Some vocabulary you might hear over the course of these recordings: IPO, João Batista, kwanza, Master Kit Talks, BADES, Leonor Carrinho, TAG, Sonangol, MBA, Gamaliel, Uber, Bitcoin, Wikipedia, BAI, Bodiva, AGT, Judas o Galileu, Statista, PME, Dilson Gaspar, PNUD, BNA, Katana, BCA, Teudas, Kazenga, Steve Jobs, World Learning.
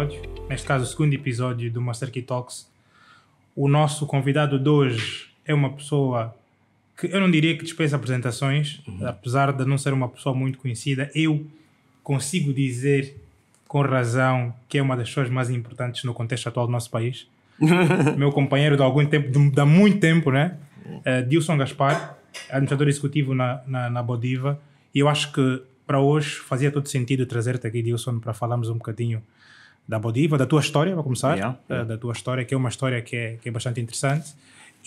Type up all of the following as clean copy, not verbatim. episódio, neste caso o segundo episódio do Master Kit Talks. O nosso convidado de hoje é uma pessoa que eu não diria que dispensa apresentações, apesar de não ser uma pessoa muito conhecida. Eu consigo dizer com razão que é uma das pessoas mais importantes no contexto atual do nosso país. Meu companheiro de algum tempo, de há muito tempo, né? Dilson Gaspar, administrador executivo na Bodiva. E eu acho que para hoje fazia todo sentido trazer-te aqui, Dilson, para falarmos um bocadinho da Bodiva, da tua história, para começar. Da tua história, que é uma história que é bastante interessante.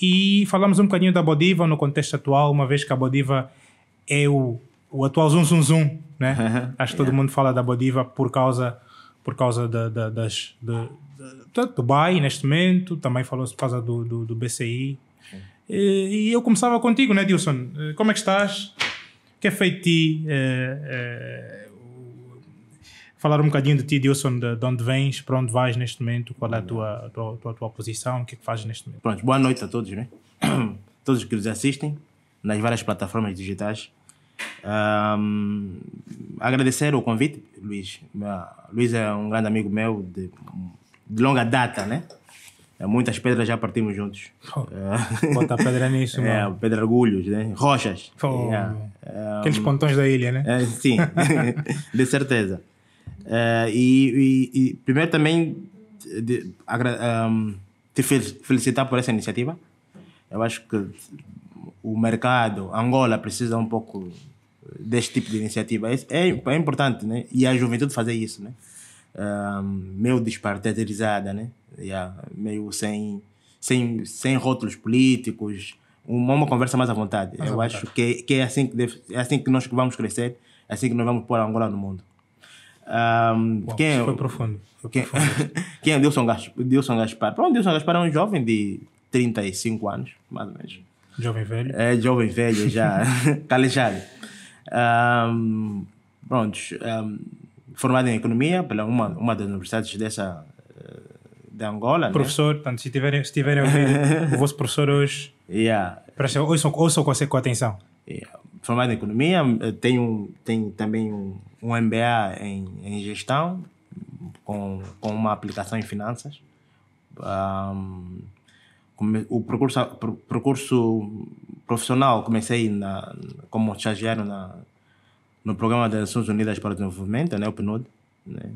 E falarmos um bocadinho da Bodiva no contexto atual, uma vez que a Bodiva é o atual zoom, né? Acho que todo mundo fala da Bodiva por causa do BAI neste momento, também falou-se por causa do BCI. E eu começava contigo, né, Dilson? Como é que estás? O que é feito de ti? Falar um bocadinho de ti, Dilson, de onde vens, para onde vais neste momento, qual é a tua posição, o que é que fazes neste momento? Pronto, boa noite a todos, né? Todos que nos assistem nas várias plataformas digitais. Agradecer o convite, Luís. Luís é um grande amigo meu de longa data, né? Muitas pedras já partimos juntos. Bota a pedra nisso, mano. Pedra Argulhos, né? Rochas. Aqueles pontões da ilha, né? Sim, de certeza. E primeiro também te felicitar por essa iniciativa. Eu acho que o mercado, Angola, precisa um pouco deste tipo de iniciativa. É importante, né? E a juventude fazer isso, né? Meio despartidarizada, né? Meio sem rótulos políticos, uma conversa mais à vontade. Eu acho que é assim que nós vamos crescer, é assim que nós vamos pôr a Angola no mundo. Foi profundo. Quem é Dilson Gaspar? Dilson Gaspar é um jovem de 35 anos, mais ou menos. Jovem velho. É, jovem velho, já calejado. Formado em Economia pela uma das universidades de Angola. Professor, né? Portanto, se tiverem ouvido, o vosso professor hoje... Ouçam com atenção. Formado em Economia, tem também um MBA em Gestão, com uma aplicação em Finanças. O percurso profissional comecei como estagiário no Programa das Nações Unidas para o Desenvolvimento, né? O PNUD. Né?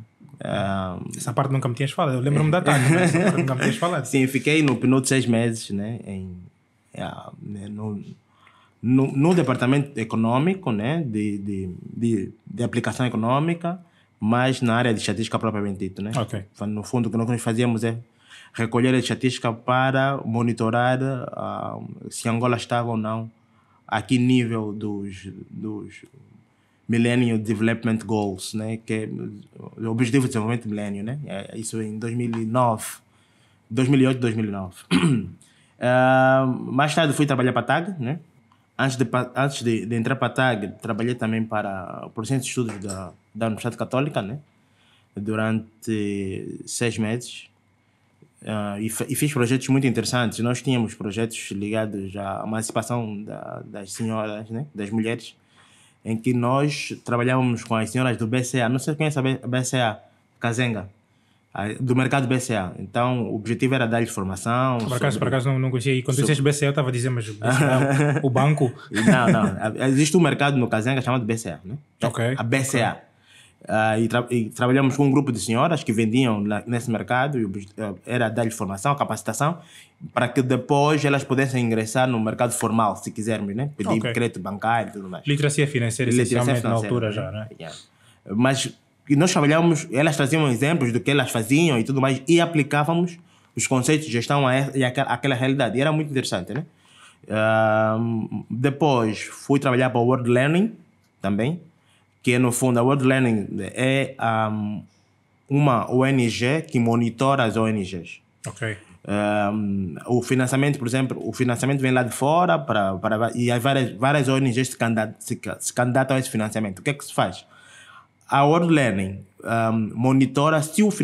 Essa parte nunca me tinhas falado, eu lembro-me da TAG, mas essa parte nunca me tinhas falado. Sim, fiquei no PNUD 6 meses, né? No departamento econômico, né? de aplicação econômica, mas na área de estatística propriamente dito, né? Okay. No fundo, o que nós fazíamos é recolher a estatística para monitorar se Angola estava ou não a que nível dos Millennium Development Goals, né? Que é o Objetivo de Desenvolvimento do Milênio, né? Isso em 2008, 2009. Mais tarde fui trabalhar para a TAG, né? Antes de entrar para a TAG, trabalhei também para o Centro de Estudos da Universidade Católica, né? Durante 6 meses. E fiz projetos muito interessantes. Nós tínhamos projetos ligados à emancipação das senhoras, né? Das mulheres, em que nós trabalhávamos com as senhoras do BCA. Não sei se conhece a BCA, Kazenga, do mercado BCA. Então, o objetivo era dar-lhes formação. Por acaso não conhecia. E quando tu disseste BCA, eu estava a dizer, mas BCA, o banco... Não. Existe um mercado no Kazenga chamado BCA, né? Okay. A BCA. Okay. E trabalhamos com um grupo de senhoras que vendiam nesse mercado e era dar-lhes formação, capacitação, para que depois elas pudessem ingressar no mercado formal, se quisermos, né? Pedir crédito bancário e tudo mais. Literacia financeira, essencialmente na altura, né? Já, né? Yeah. Mas nós trabalhávamos, elas traziam exemplos do que elas faziam e tudo mais, e aplicávamos os conceitos de gestão àquela realidade. E era muito interessante, né? Depois fui trabalhar para o World Learning também, que no fundo a World Learning é uma ONG que monitora as ONGs. Okay. O financiamento, por exemplo, vem lá de fora e há várias ONGs se candidatam a esse financiamento. O que é que se faz? A World Learning monitora se os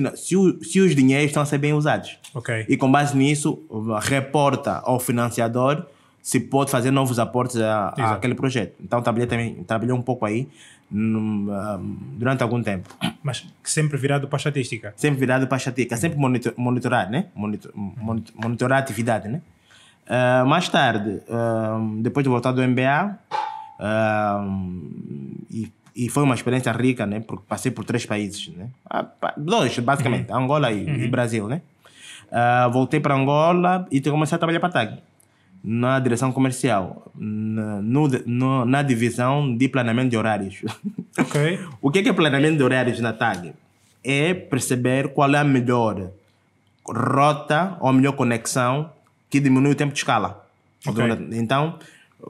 dinheiros estão a ser bem usados. Okay. E com base nisso, reporta ao financiador se pode fazer novos aportes àquele projeto. Então, trabalhei um pouco aí. durante algum tempo. Mas sempre virado para a estatística? Sempre virado para a estatística, sempre monitorar, né? Monitorar a atividade, né? Mais tarde, depois de voltar do MBA, e foi uma experiência rica, né? Porque passei por 3 países, né? Dois, basicamente, Angola e Brasil, né? Voltei para Angola e comecei a trabalhar para a TAG, na direção comercial, na divisão de planeamento de horários. Okay. O que é planeamento de horários na TAG? É perceber qual é a melhor rota ou a melhor conexão que diminui o tempo de escala. Okay. Então,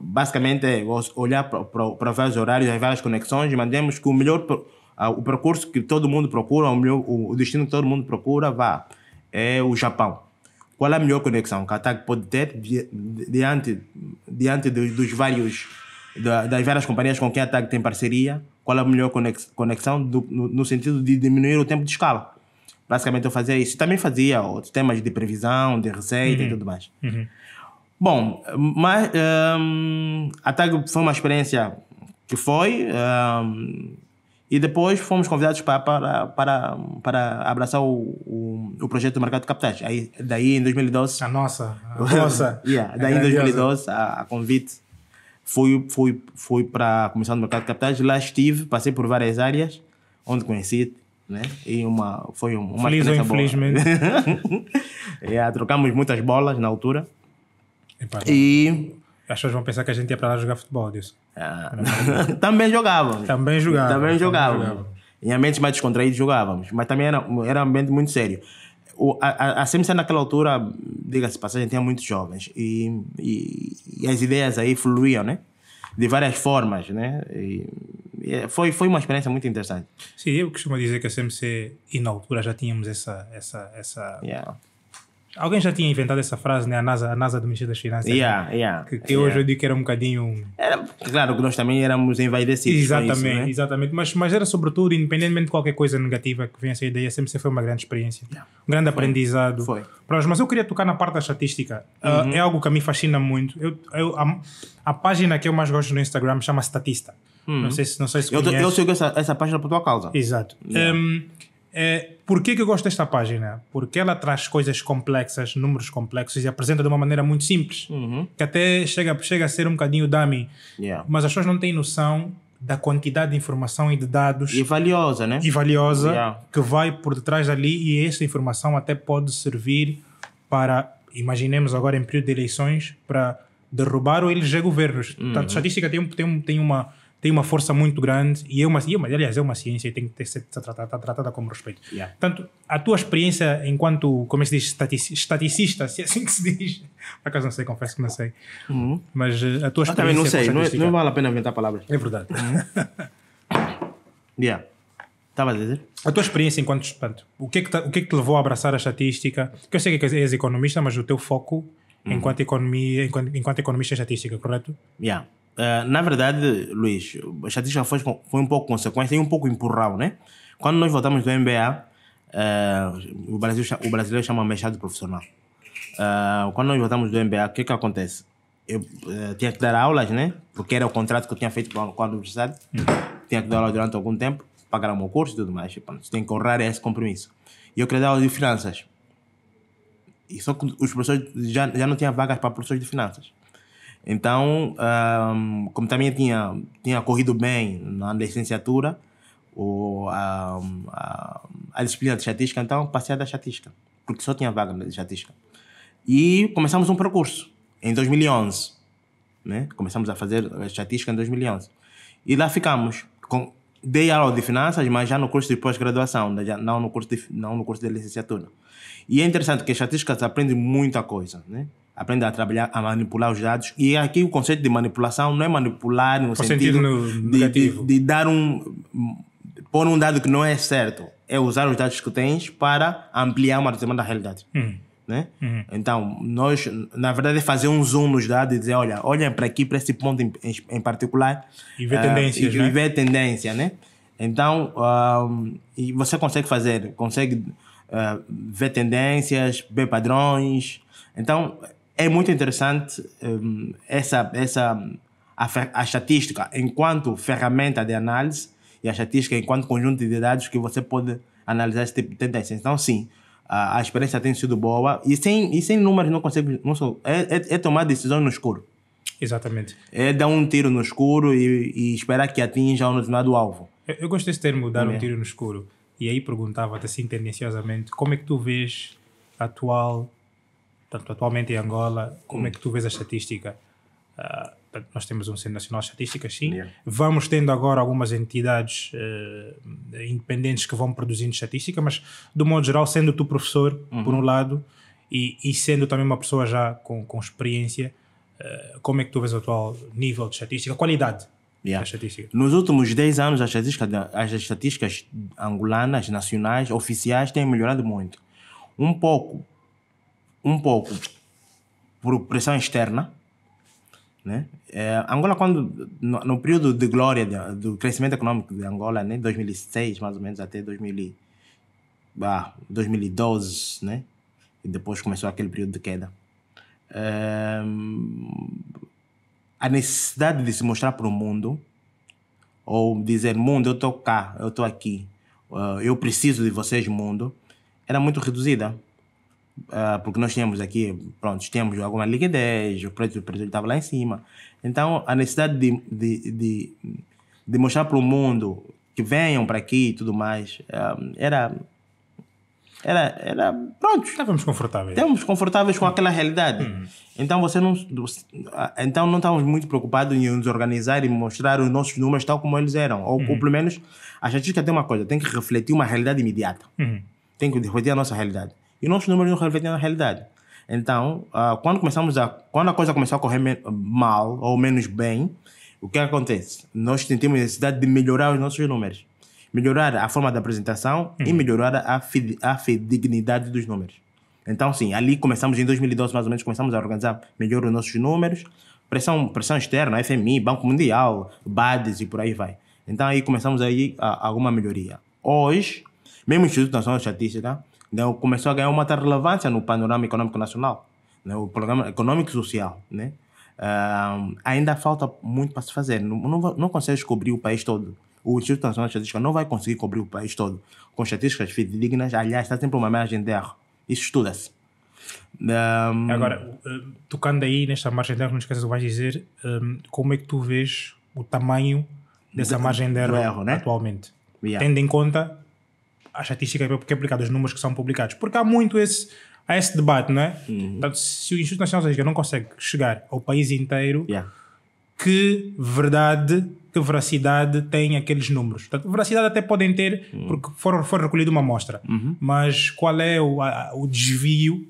basicamente, é olhar para vários horários, as várias conexões, mandemos que o melhor o percurso que todo mundo procura, o melhor, o destino que todo mundo procura, vá, é o Japão. Qual é a melhor conexão que a TAG pode ter diante dos vários, das várias companhias com quem a TAG tem parceria? Qual é a melhor conexão no sentido de diminuir o tempo de escala? Basicamente, eu fazia isso. Também fazia outros temas de previsão, de receita e tudo mais. Uhum. Bom, mas a TAG foi uma experiência que foi... e depois fomos convidados para abraçar o projeto do mercado de capitais. Aí, daí, em 2012... A nossa! Yeah, daí, em 2012, a convite, fui para a Comissão do Mercado de Capitais. Lá estive, passei por várias áreas, onde conheci, né? E foi uma feliz ou infelizmente. Yeah, trocamos muitas bolas na altura. E... As pessoas vão pensar que a gente ia para lá jogar futebol, disso. Ah. Também jogávamos. Em ambientes mais descontraídos jogávamos. Mas também era um ambiente muito sério. A CMC naquela altura, diga-se passagem, tinha muitos jovens. E as ideias aí fluíam, né? De várias formas, né? E foi uma experiência muito interessante. Sim, eu costumo dizer que a CMC, e na altura já tínhamos essa... Yeah. Alguém já tinha inventado essa frase, né? A NASA do Ministério das Finanças. Hoje eu digo que era um bocadinho... Claro que nós também éramos envaidecidos. Exatamente. Mas era sobretudo, independentemente de qualquer coisa negativa que venha a sair daí, a CMC foi uma grande experiência. Yeah. Um grande aprendizado. Foi. Mas eu queria tocar na parte da estatística. É algo que a mim fascina muito. A página que eu mais gosto no Instagram chama Statista. Não sei se conhece. Eu sigo essa página por tua causa. Exato. Yeah. Por que eu gosto desta página? Porque ela traz coisas complexas, números complexos e apresenta de uma maneira muito simples, que até chega a ser um bocadinho dummy. Yeah. Mas as pessoas não têm noção da quantidade de informação e de dados. E valiosa, né? Yeah. Que vai por detrás dali, e essa informação até pode servir para, imaginemos agora em período de eleições, para derrubar ou eleger governos. Portanto, estatística tem uma força muito grande e, aliás, é uma ciência e tem que ser tratada com respeito. Yeah. Portanto, a tua experiência enquanto, como se diz, estaticista, se é assim que se diz, por acaso não sei, confesso que não sei, mas a tua experiência... também não sei, não vale a pena inventar palavras. É verdade. Yeah. Estava a dizer? A tua experiência enquanto estudante, o que é que te levou a abraçar a estatística? Porque eu sei que és economista, mas o teu foco enquanto economista é estatística, correto? Yeah. Na verdade, Luís, a estatística foi um pouco consequência e um pouco empurrão, né? Quando nós voltamos do MBA, o brasileiro chama mestrado profissional. Quando nós voltamos do MBA, o que acontece? Eu tinha que dar aulas, né? Porque era o contrato que eu tinha feito com a universidade. Tinha que dar aulas durante algum tempo, pagar o meu curso e tudo mais. Tem que honrar esse compromisso. E eu queria dar aulas de finanças. E só que os professores já não tinham vagas para professores de finanças. Então, como também tinha corrido bem na licenciatura, a disciplina de estatística, então passei da estatística, porque só tinha vaga de estatística. E começamos um percurso em 2011, né? Começamos a fazer estatística em 2011. E lá ficamos. Dei aula de finanças, mas já no curso de pós-graduação, não no curso de licenciatura. E é interessante que a estatística aprende muita coisa, né? Aprende a trabalhar, a manipular os dados. E aqui o conceito de manipulação não é manipular no sentido negativo. De dar pôr um dado que não é certo. É usar os dados que tens para ampliar uma determinada realidade. Né? Então, nós, na verdade, é fazer um zoom nos dados e dizer, olha para aqui, para esse ponto em particular. E ver tendências, né? Então, e você consegue ver tendências, ver padrões. Então, é muito interessante essa a estatística enquanto ferramenta de análise e a estatística enquanto conjunto de dados que você pode analisar esse tipo de tendência. Então, sim, a experiência tem sido boa e sem números não consegue... É tomar decisão no escuro. Exatamente. É dar um tiro no escuro e esperar que atinja um determinado alvo. Eu gosto desse termo, dar um tiro no escuro. E aí perguntava-te assim tendenciosamente, como é que tu vês atualmente em Angola, como é que tu vês a estatística? Nós temos um Centro Nacional de Estatística, sim. Yeah. Vamos tendo agora algumas entidades independentes que vão produzindo estatística, mas, do modo geral, sendo tu professor, por um lado, e sendo também uma pessoa já com experiência, como é que tu vês o atual nível de estatística, qualidade da estatística? Nos últimos 10 anos, as estatísticas angolanas, nacionais, oficiais, têm melhorado muito. Um pouco por pressão externa, né? Angola, quando no período de glória do crescimento econômico de Angola, né, 2006 mais ou menos até 2012, né, e depois começou aquele período de queda, a necessidade de se mostrar para o mundo, ou dizer mundo, eu estou cá, eu estou aqui, eu preciso de vocês, mundo, era muito reduzida. Porque nós tínhamos aqui, pronto, temos alguma liquidez, o preço do petróleo estava lá em cima. Então, a necessidade de mostrar para o mundo que venham para aqui e tudo mais, pronto. Estávamos confortáveis. Estávamos confortáveis com aquela realidade. Então, não estávamos muito preocupados em nos organizar e mostrar os nossos números tal como eles eram. Ou pelo menos, a estatística tem uma coisa, tem que refletir uma realidade imediata. Tem que refletir a nossa realidade. E nossos números não refletem na realidade. Então, quando a coisa começou a correr mal ou menos bem, o que acontece? Nós sentimos a necessidade de melhorar os nossos números. Melhorar a forma da apresentação e melhorar a fidedignidade dos números. Então, sim, ali começamos em 2012, mais ou menos, começamos a organizar melhor os nossos números. Pressão externa, FMI, Banco Mundial, BADES e por aí vai. Então, aí começamos a alguma melhoria. Hoje, mesmo o Instituto Nacional de Estatística começou a ganhar uma relevância no panorama econômico nacional, né? O programa econômico e social, né? Ainda falta muito para se fazer. Não consegue cobrir o país todo. O Instituto Nacional de Estatística não vai conseguir cobrir o país todo com estatísticas fidedignas. Aliás, está sempre uma margem de erro. Isso estuda-se. Agora, tocando aí nesta margem de erro, não esqueças o que vais dizer. Como é que tu vês o tamanho dessa margem de erro, né? Atualmente? Yeah. Tendo em conta a estatística que é aplicada, os números que são publicados. Porque há muito esse debate, não é? Portanto, se o Instituto Nacional de Estatística não consegue chegar ao país inteiro, que verdade, que veracidade tem aqueles números? Portanto, veracidade até podem ter, porque foi recolhida uma amostra. Mas qual é o desvio,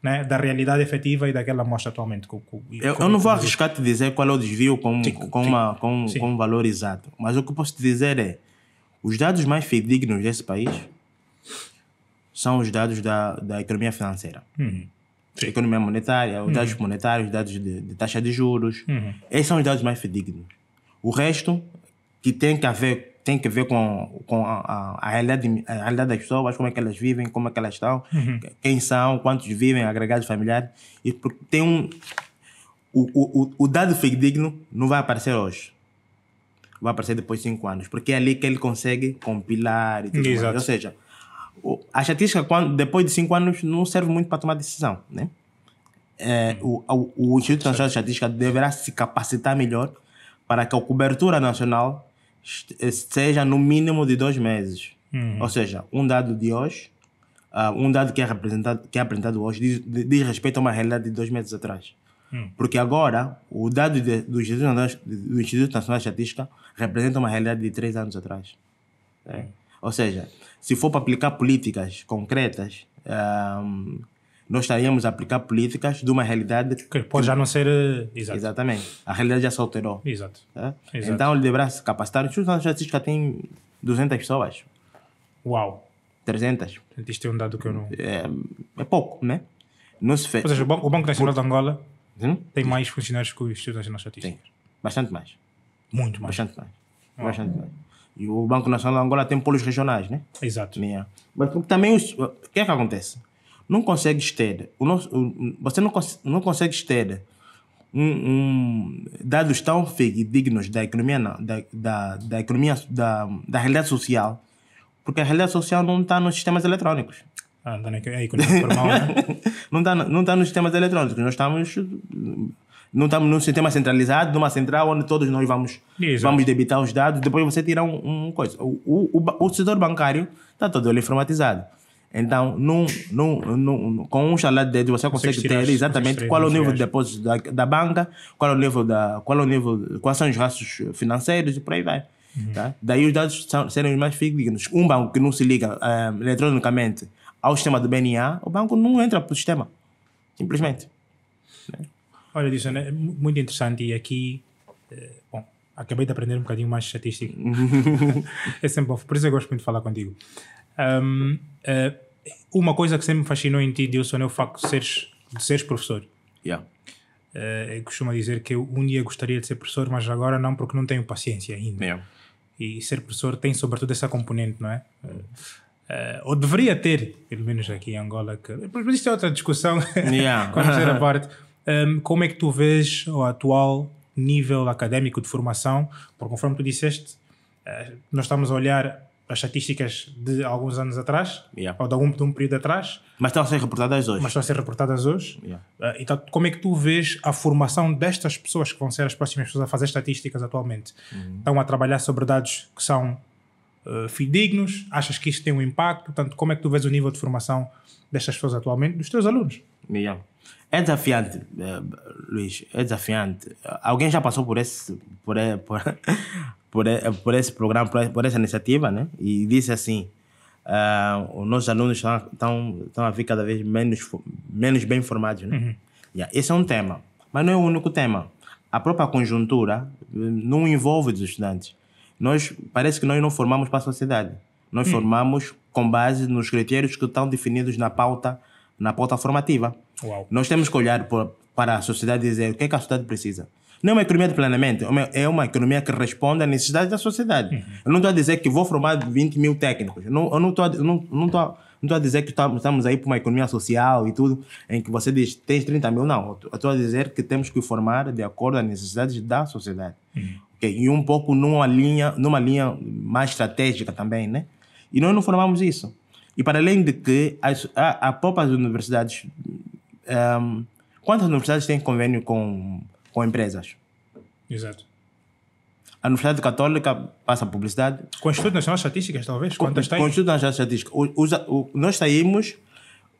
né, da realidade efetiva e daquela amostra atualmente? Eu não vou arriscar te dizer qual é o desvio com um valor exato. Mas o que eu posso te dizer é: os dados mais fidedignos desse país são os dados da economia financeira. Economia monetária, os dados monetários, os dados de taxa de juros. Esses são os dados mais fidedignos. O resto, que tem que ver com a realidade das pessoas, como é que elas vivem, como é que elas estão, quem são, quantos vivem, agregados familiares. E porque tem o dado fidedigno não vai aparecer hoje. Vai aparecer depois de 5 anos, porque é ali que ele consegue compilar e tudo mais. Ou seja, a estatística, depois de 5 anos, não serve muito para tomar decisão, né? O Instituto Nacional de Estatística deverá se capacitar melhor para que a cobertura nacional seja no mínimo de 2 meses. Ou seja, um dado de hoje, um dado que é apresentado hoje, diz respeito a uma realidade de 2 meses atrás. Porque agora, o dado do Instituto Nacional de Estatística representa uma realidade de 3 anos atrás. Ou seja, se for para aplicar políticas concretas, nós estaríamos a aplicar políticas de uma realidade que pode já não ser... Exatamente. A realidade já se alterou. Exato. Então, ele deverá se capacitar. O Instituto Nacional de Estatística tem 200 pessoas. Uau! 300. Isto é um dado que eu não... É pouco, né? Não se fez. Ou seja, o Banco Nacional de Angola... Tem mais funcionários que o Instituto Nacional de Estatística? Tem. Bastante mais. Muito mais. Bastante mais. E o Banco Nacional de Angola tem polos regionais, né? Exato. Mas também, o que é que acontece? Não consegues ter... Você não consegue ter dados tão dignos da economia, da realidade social, porque a realidade social não está nos sistemas eletrónicos. Ah, não está na economia formal, né? não está nos sistemas eletrónicos. Nós estamos... Não estamos num sistema centralizado, numa central onde todos nós vamos debitar os dados, depois você tirar uma coisa. O setor bancário está todo ele informatizado. Então, com um chalar de dedo, você consegue ter exatamente qual é o nível de depósito da banca, quais são os rastros financeiros e por aí vai. Uhum. Tá? Daí os dados serem mais fidedignos. Um banco que não se liga eletronicamente ao sistema do BNA, o banco não entra para o sistema, simplesmente. Né? Olha, Dilson, é muito interessante e aqui, bom, acabei de aprender um bocadinho mais de estatística. É sempre bom, por isso eu gosto muito de falar contigo. Uma coisa que sempre me fascinou em ti, Dilson, é o facto de seres professor. Yeah. Eu costumo dizer que eu um dia gostaria de ser professor, mas agora não, porque não tenho paciência ainda. Yeah. E ser professor tem sobretudo essa componente, não é? Ou deveria ter, pelo menos aqui em Angola. Mas isto é outra discussão, yeah. Com a terceira parte. Como é que tu vês o atual nível académico de formação? Porque conforme tu disseste, nós estamos a olhar as estatísticas de alguns anos atrás, yeah. Ou de um período atrás. Mas estão a ser reportadas hoje. Yeah. Então, como é que tu vês a formação destas pessoas que vão ser as próximas pessoas a fazer estatísticas atualmente? Uhum. Estão a trabalhar sobre dados que são fidedignos? Achas que isso tem um impacto? Portanto, como é que tu vês o nível de formação destas pessoas atualmente, dos teus alunos? Yeah. É desafiante, Luís, é desafiante. Alguém já passou por esse programa, por essa iniciativa, né? E disse assim, os nossos alunos estão a vir cada vez menos bem formados, né? Uhum. Yeah, esse é um tema, mas não é o único tema. A própria conjuntura não envolve os estudantes. Parece que nós não formamos para a sociedade. Nós formamos com base nos critérios que estão definidos na pauta formativa. Uau. Nós temos que olhar para a sociedade e dizer o que é que a sociedade precisa. Não é uma economia de planeamento, é uma economia que responde à necessidade da sociedade. Uhum. Eu não estou a dizer que vou formar 20 mil técnicos. Eu não estou a dizer que estamos aí para uma economia social e tudo, em que você diz, tens 30 mil. Não, eu estou a dizer que temos que formar de acordo às necessidades da sociedade. Uhum. Okay? E um pouco numa linha mais estratégica também, né? E nós não formamos isso. E para além de que as próprias universidades... quantas universidades têm convênio com empresas? Exato. A Universidade Católica passa publicidade. Com o Instituto Nacional de Estatísticas, talvez? Quantas tem? Com o Instituto Nacional de Estatísticas. Nós saímos...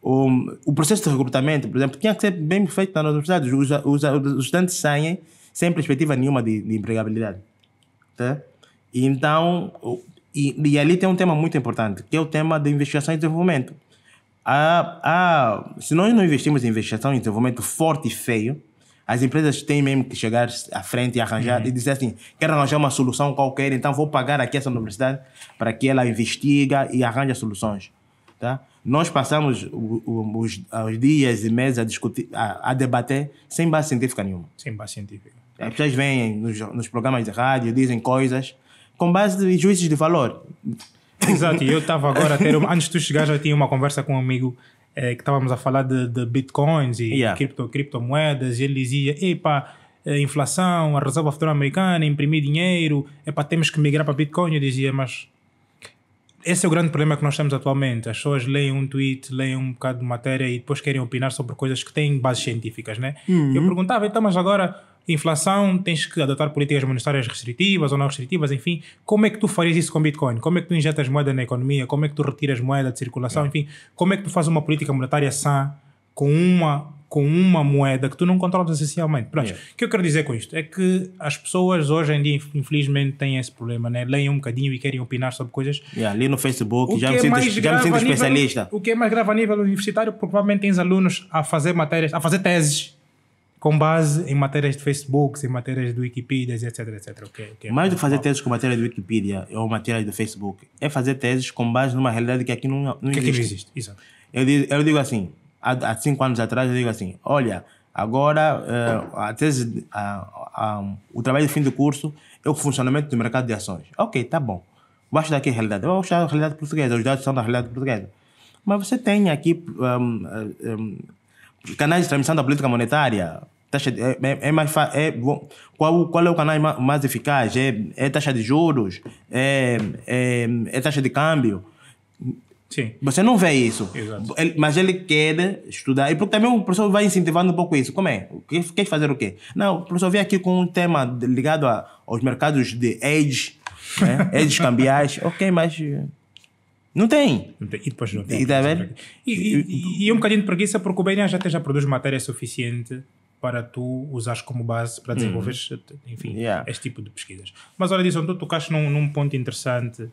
O processo de recrutamento, por exemplo, tinha que ser bem feito nas universidades. Os estudantes saem sem perspectiva nenhuma de empregabilidade. Tá? E então... E ali tem um tema muito importante, que é o tema de investigação e desenvolvimento. Se nós não investimos em investigação e desenvolvimento forte e feio, as empresas têm mesmo que chegar à frente e arranjar, uhum. E dizer assim, quero arranjar uma solução qualquer, então vou pagar aqui essa universidade para que ela investiga e arranje soluções. Tá? Nós passamos os dias e meses a debater sem base científica nenhuma. Sem base científica. As pessoas vêm nos programas de rádio, dizem coisas... com base de juízes de valor. Exato, e eu estava agora a ter... Antes de tu chegar, já tinha uma conversa com um amigo que estávamos a falar de bitcoins e yeah. criptomoedas, e ele dizia, epa, inflação, a Reserva Federal Americana, imprimir dinheiro, epa, temos que migrar para bitcoin. Eu dizia, mas esse é o grande problema que nós temos atualmente. As pessoas leem um tweet, leem um bocado de matéria e depois querem opinar sobre coisas que têm bases científicas, né? Uhum. Eu perguntava, então, mas agora... inflação, tens que adotar políticas monetárias restritivas ou não restritivas, enfim. Como é que tu farias isso com Bitcoin? Como é que tu injetas moeda na economia? Como é que tu retiras moeda de circulação? É. Enfim, como é que tu fazes uma política monetária sã com uma moeda que tu não controlas essencialmente? Pronto, é. O que eu quero dizer com isto é que as pessoas hoje em dia, infelizmente, têm esse problema, né? Leem um bocadinho e querem opinar sobre coisas. Yeah, ali no Facebook, já me sinto especialista. O que é mais grave a nível universitário, provavelmente tens alunos a fazer matérias, a fazer teses com base em matérias de Facebook, em matérias do Wikipedia, etc. Okay. Mais do que fazer teses com matérias do Wikipedia ou matérias do Facebook, é fazer teses com base numa realidade que aqui não existe. Isso. Eu digo assim, há 5 anos atrás, eu digo assim, olha, agora a tese, o trabalho de fim de curso é o funcionamento do mercado de ações. Ok, tá bom. Vou estudar aqui a realidade. Vou estudar a realidade portuguesa, os dados são da realidade portuguesa. Mas você tem aqui canais de transmissão da política monetária... Taxa de, é mais fácil. Qual é o canal mais eficaz? É taxa de juros? É taxa de câmbio? Sim. Você não vê isso. Exato. Mas ele quer estudar. E porque também o professor vai incentivando um pouco isso. Como é? Quer fazer o quê? Não, o professor vem aqui com um tema ligado aos mercados de hedge, né? Hedges cambiais. Ok, mas... Não tem. E depois não tem. E, tá e um bocadinho de preguiça, porque o BNA já produz matéria suficiente para tu usares como base para desenvolver, enfim, este tipo de pesquisas. Mas olha, Dilson, tu tocaste num ponto interessante,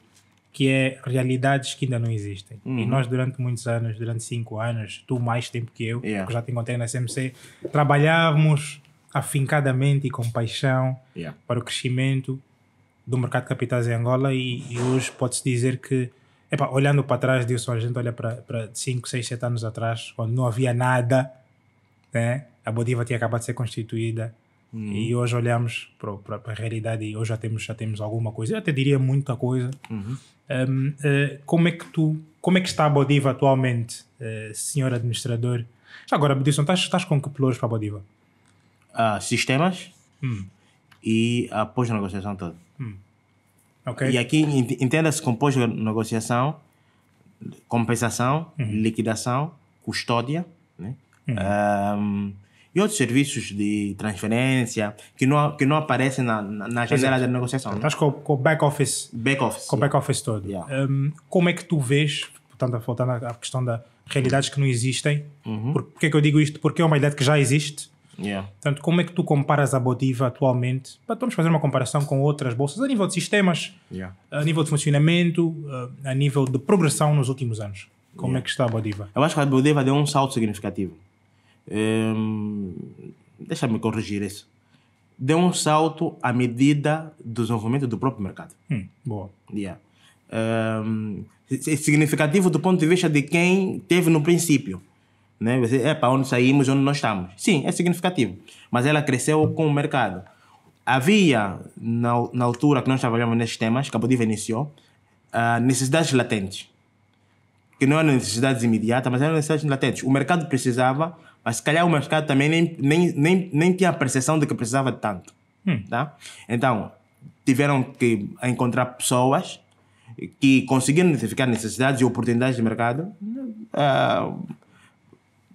que é realidades que ainda não existem. E nós durante muitos anos, durante 5 anos, tu mais tempo que eu, que já te encontrei na CMC, trabalhávamos afincadamente e com paixão para o crescimento do mercado de capitais em Angola e hoje pode-se dizer que, olhando para trás, Dilson, a gente olha para 5, 6, 7 anos atrás, quando não havia nada, né? A Bodiva tinha acabado de ser constituída e hoje olhamos para a realidade e hoje já temos alguma coisa, eu até diria muita coisa. Como é que está a Bodiva atualmente, senhor administrador? Agora, Dilson, estás com que planos para a Bodiva? Sistemas e a pós-negociação toda. Okay. E aqui entenda-se com pós-negociação, compensação, liquidação, custódia, né? E outros serviços de transferência que não aparecem na janela da negociação. Estás com o back-office. Com o back-office todo. Como é que tu vês, portanto, voltando à questão das realidades que não existem, porque é que eu digo isto? Porque é uma realidade que já existe. Portanto, como é que tu comparas a Bodiva atualmente? Vamos fazer uma comparação com outras bolsas a nível de sistemas, a nível de funcionamento, a nível de progressão nos últimos anos. Como é que está a Bodiva? Eu acho que a Bodiva deu um salto significativo. Deixa-me corrigir isso. Deu um salto à medida do desenvolvimento do próprio mercado. Boa. É significativo do ponto de vista de quem teve no princípio. Né? É para onde saímos, onde nós estamos. Sim, é significativo. Mas ela cresceu com o mercado. Havia, na altura que nós trabalhamos nesses temas, que a Bodiva iniciou, necessidades latentes. Que não eram necessidades imediatas, mas eram necessidades latentes. O mercado precisava, mas se calhar o mercado também nem tinha a percepção de que precisava de tanto. Tá? Então, tiveram que encontrar pessoas que conseguiram identificar necessidades e oportunidades de mercado.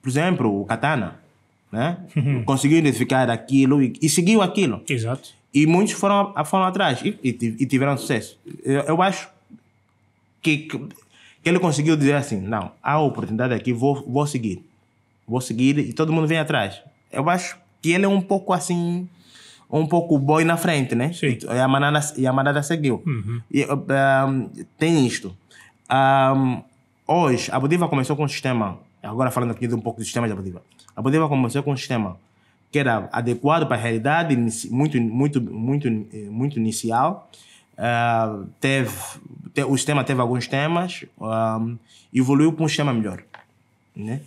Por exemplo, o Katana, né? Conseguiu identificar aquilo e seguiu aquilo. Exato. E muitos foram atrás e tiveram sucesso. Eu acho que ele conseguiu dizer assim, não, há oportunidade aqui, vou seguir e todo mundo vem atrás. Eu acho que ele é um pouco assim, um pouco o boi na frente, né? Sim. E a manada seguiu. E, tem isto. Hoje, a Bodiva começou com um sistema... Agora falando aqui de um pouco do sistema da Bodiva. A Bodiva começou com um sistema que era adequado para a realidade, muito inicial. O sistema teve alguns temas, evoluiu para um sistema melhor, né?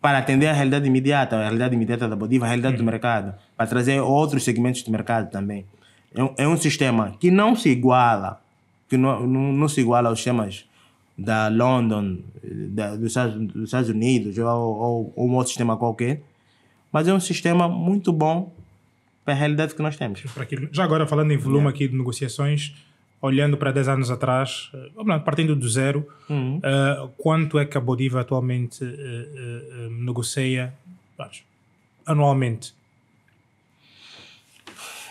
Para atender a realidade imediata da Bodiva, a realidade do mercado, para trazer outros segmentos do mercado também. É um sistema que não se iguala aos sistemas da London, dos Estados Unidos ou um outro sistema qualquer, mas é um sistema muito bom para a realidade que nós temos. Já agora, falando em volume aqui de negociações, olhando para 10 anos atrás, partindo do zero, quanto é que a Bodiva atualmente negocia anualmente?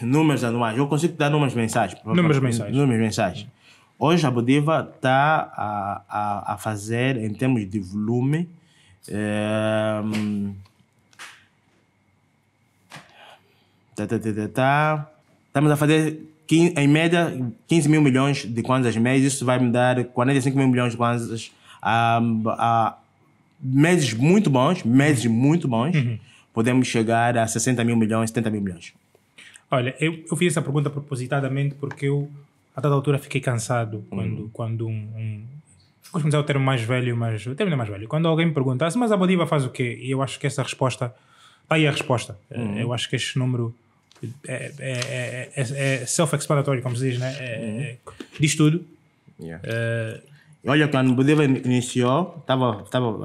Números anuais. Eu consigo dar números mensais. Números mensais. Hoje a Bodiva está a fazer, em termos de volume, estamos a fazer, em média, 15 mil milhões de kwanzas mês. Isso vai me dar 45 mil milhões de kwanzas a meses muito bons. Podemos chegar a 60 mil milhões, 70 mil milhões. Olha, eu fiz essa pergunta propositadamente porque eu... A dada altura fiquei cansado quando vou usar o termo mais velho, mas o termo não é mais velho. Quando alguém me perguntasse, mas a Bodiva faz o quê? E eu acho que essa resposta... Está aí a resposta. Eu acho que este número é self-explanatory, como se diz, né? Diz tudo. Olha, quando a Bodiva iniciou,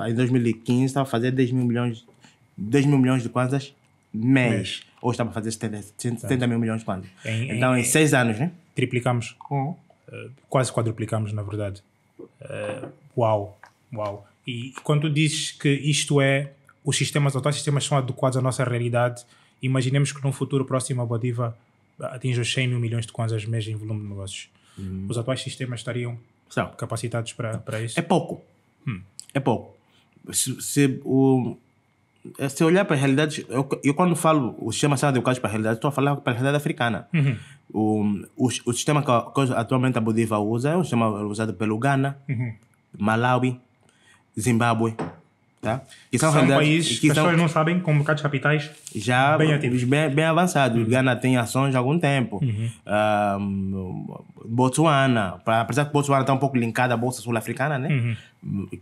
em 2015, estava a fazer 10 mil milhões de kwanzas mês. Hoje estamos a fazer 70 mil milhões de quase. Então, em 6 anos, né? Triplicamos. Quase quadruplicamos, na verdade. Uau, uau. E quando tu dizes que isto é, os sistemas atuais, sistemas são adequados à nossa realidade, imaginemos que num futuro próximo a Bodiva atinja os 100 mil milhões de kwanzas mês em volume de negócios. Os atuais sistemas estariam capacitados para isso? É pouco. É pouco. Se olhar para a realidade, eu quando falo os sistemas são adequados para a realidade, estou a falar para a realidade africana. O sistema que atualmente a Bodiva usa é um sistema usado pelo Ghana, Malawi, Zimbábue. Tá? Que são países que as pessoas não sabem, com mercados capitais já bem ativos. Bem avançados. O Ghana tem ações há algum tempo. Botsuana, apesar que Botsuana está um pouco linkada à Bolsa Sul-Africana, né?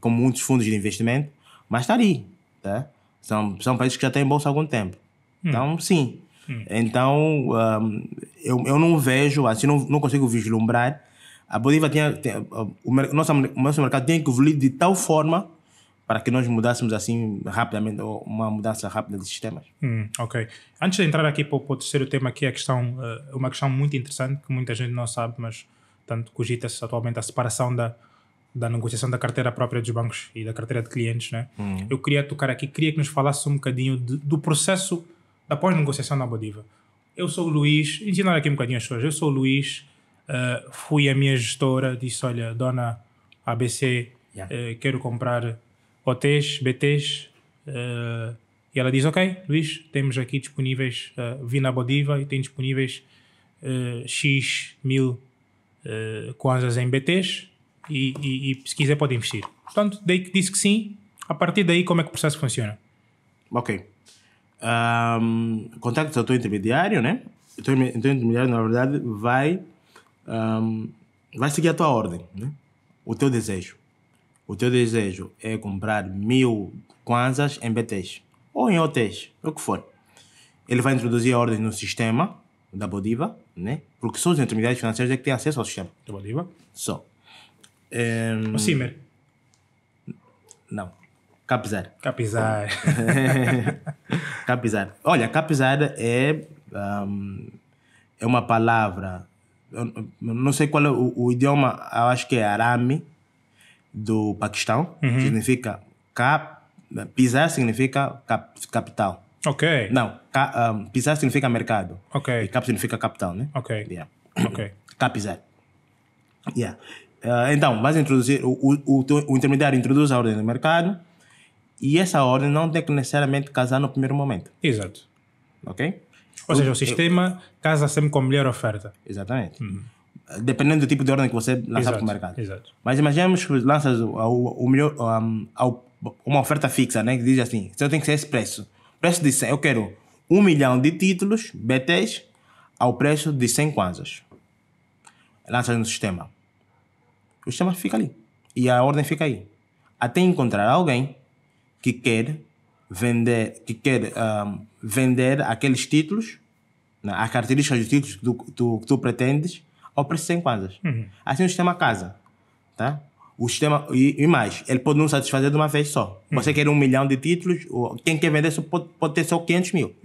Com muitos fundos de investimento, mas está ali. Tá? São países que já têm bolsa há algum tempo. Então, sim. Então, eu não vejo, assim, não consigo vislumbrar. A Bodiva o nosso mercado tem que evoluir de tal forma para que nós mudássemos assim rapidamente, ou uma mudança rápida de sistemas. Ok. Antes de entrar aqui para o terceiro tema, que é a questão, uma questão muito interessante, que muita gente não sabe, mas tanto cogita-se atualmente a separação da negociação da carteira própria dos bancos e da carteira de clientes, né? Eu queria tocar aqui, queria que nos falasse um bocadinho do processo da pós-negociação na Bodiva. Eu sou o Luís, ensinar aqui um bocadinho as pessoas, eu sou o Luís, fui à minha gestora, disse, olha, dona ABC, quero comprar OTs, BTs, e ela diz, ok, Luís, temos aqui disponíveis, vi na Bodiva e tem disponíveis X mil kwanzas em BTs e se quiser pode investir. Portanto, daí que disse que sim. A partir daí, como é que o processo funciona? Ok. Contacto ao teu intermediário, né? O teu intermediário, na verdade, vai seguir a tua ordem, né? O teu desejo. O teu desejo é comprar 1000 kwanzas em BTs ou em OTs, o que for. Ele vai introduzir a ordem no sistema da Bodiva, né? Porque só os intermediários financeiros é que têm acesso ao sistema da Bodiva. Só. O CIMER? Não. CAPIZAR. CAPIZAR. CAPIZAR. Olha, CAPIZAR é uma palavra, eu não sei qual é o idioma, eu acho que é arame, do Paquistão. Significa PISAR significa capital. Ok. Não, PISAR significa mercado. Ok. E CAP significa capital, né? Ok. Yeah. Ok. CAPIZAR. Yeah. Então, vais introduzir, o intermediário introduz a ordem do mercado e essa ordem não tem que necessariamente casar no primeiro momento. Exato. Ok? Ou seja, o sistema casa sempre com a melhor oferta. Exatamente. Dependendo do tipo de ordem que você lançar para o mercado. Exato. Mas imaginemos que lanças uma oferta fixa, né? Que diz assim, só tem que ser esse preço. Preço de 100, eu quero 1 milhão de títulos, BTs, ao preço de 100 kwanzas. Lanças no sistema. O sistema fica ali. E a ordem fica aí. Até encontrar alguém que quer vender, vender aqueles títulos, né, as características dos títulos que tu pretendes, ao preço de 100 kwanzas. Assim o sistema casa. Tá? O sistema, e mais, ele pode não satisfazer de uma vez só. Você quer 1 milhão de títulos, quem quer vender só pode ter só 500 mil.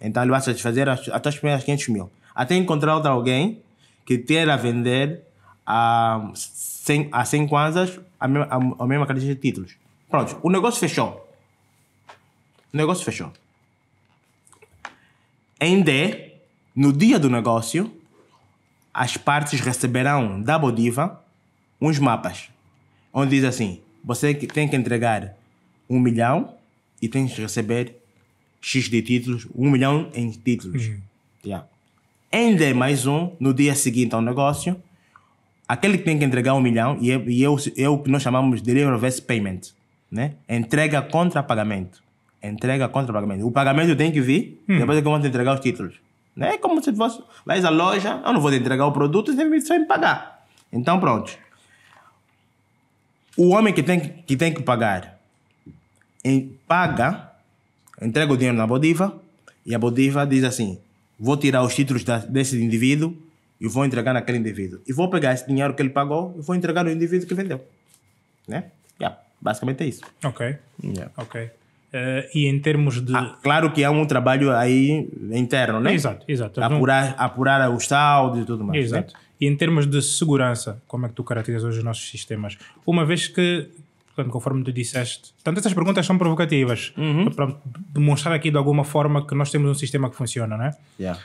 Então ele vai satisfazer até as primeiras 500 mil. Até encontrar outro alguém que queira vender a 100 kwanzas a mesma característica de títulos. Pronto, o negócio fechou. O negócio fechou. Em D, no dia do negócio, as partes receberão da Bodiva uns mapas, onde diz assim, você tem que entregar 1 milhão e tem que receber X de títulos, 1 milhão em títulos. Em D mais um, no dia seguinte ao negócio, aquele que tem que entregar 1 milhão, e é o que nós chamamos de reverse payment, né? Entrega contra pagamento. Entrega contra pagamento. O pagamento tem que vir, depois é que eu vou entregar os títulos. Não é como se fosse, vais à loja, eu não vou te entregar o produto, você só me pagar. Então, pronto. O homem que tem que pagar, paga, entrega o dinheiro na Bodiva, e a Bodiva diz assim, vou tirar os títulos desse indivíduo e vou entregar naquele indivíduo. E vou pegar esse dinheiro que ele pagou e vou entregar no indivíduo que vendeu. Né? Basicamente é isso. Ok. Yeah. Ok. E em termos de... Ah, claro que há um trabalho aí interno, né? Exato, exato. Apurar os áudios e tudo mais. Exato. Né? E em termos de segurança, como é que tu caracterizas hoje os nossos sistemas? Uma vez que... Portanto, conforme tu disseste... Portanto, essas perguntas são provocativas. Uhum. Para demonstrar aqui, de alguma forma, que nós temos um sistema que funciona, não é? Yeah.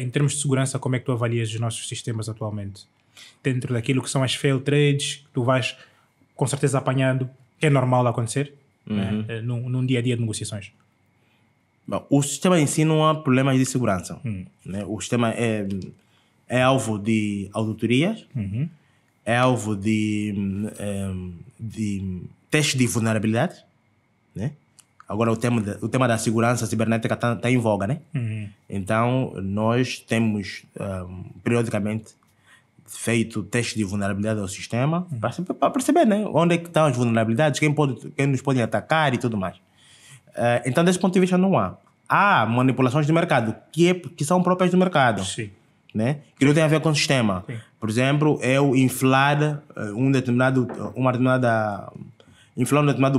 Em termos de segurança, como é que tu avalias os nossos sistemas atualmente? Dentro daquilo que são as fail trades, que tu vais, com certeza, apanhando, é normal acontecer, uhum, né? Num dia a dia de negociações. Bom, o sistema em si não há problemas de segurança. Uhum. Né? O sistema é alvo de auditorias, uhum, é alvo de teste de vulnerabilidade, né? Agora o tema da segurança cibernética está em voga, né? Uhum. Então nós temos periodicamente feito teste de vulnerabilidade ao sistema, uhum, para perceber, né, onde é que estão as vulnerabilidades, quem nos pode atacar e tudo mais. Então desse ponto de vista não há manipulações de mercado que são próprias do mercado. Sim. Né? Que não tem a ver com o sistema. Sim. Por exemplo, eu inflar um determinado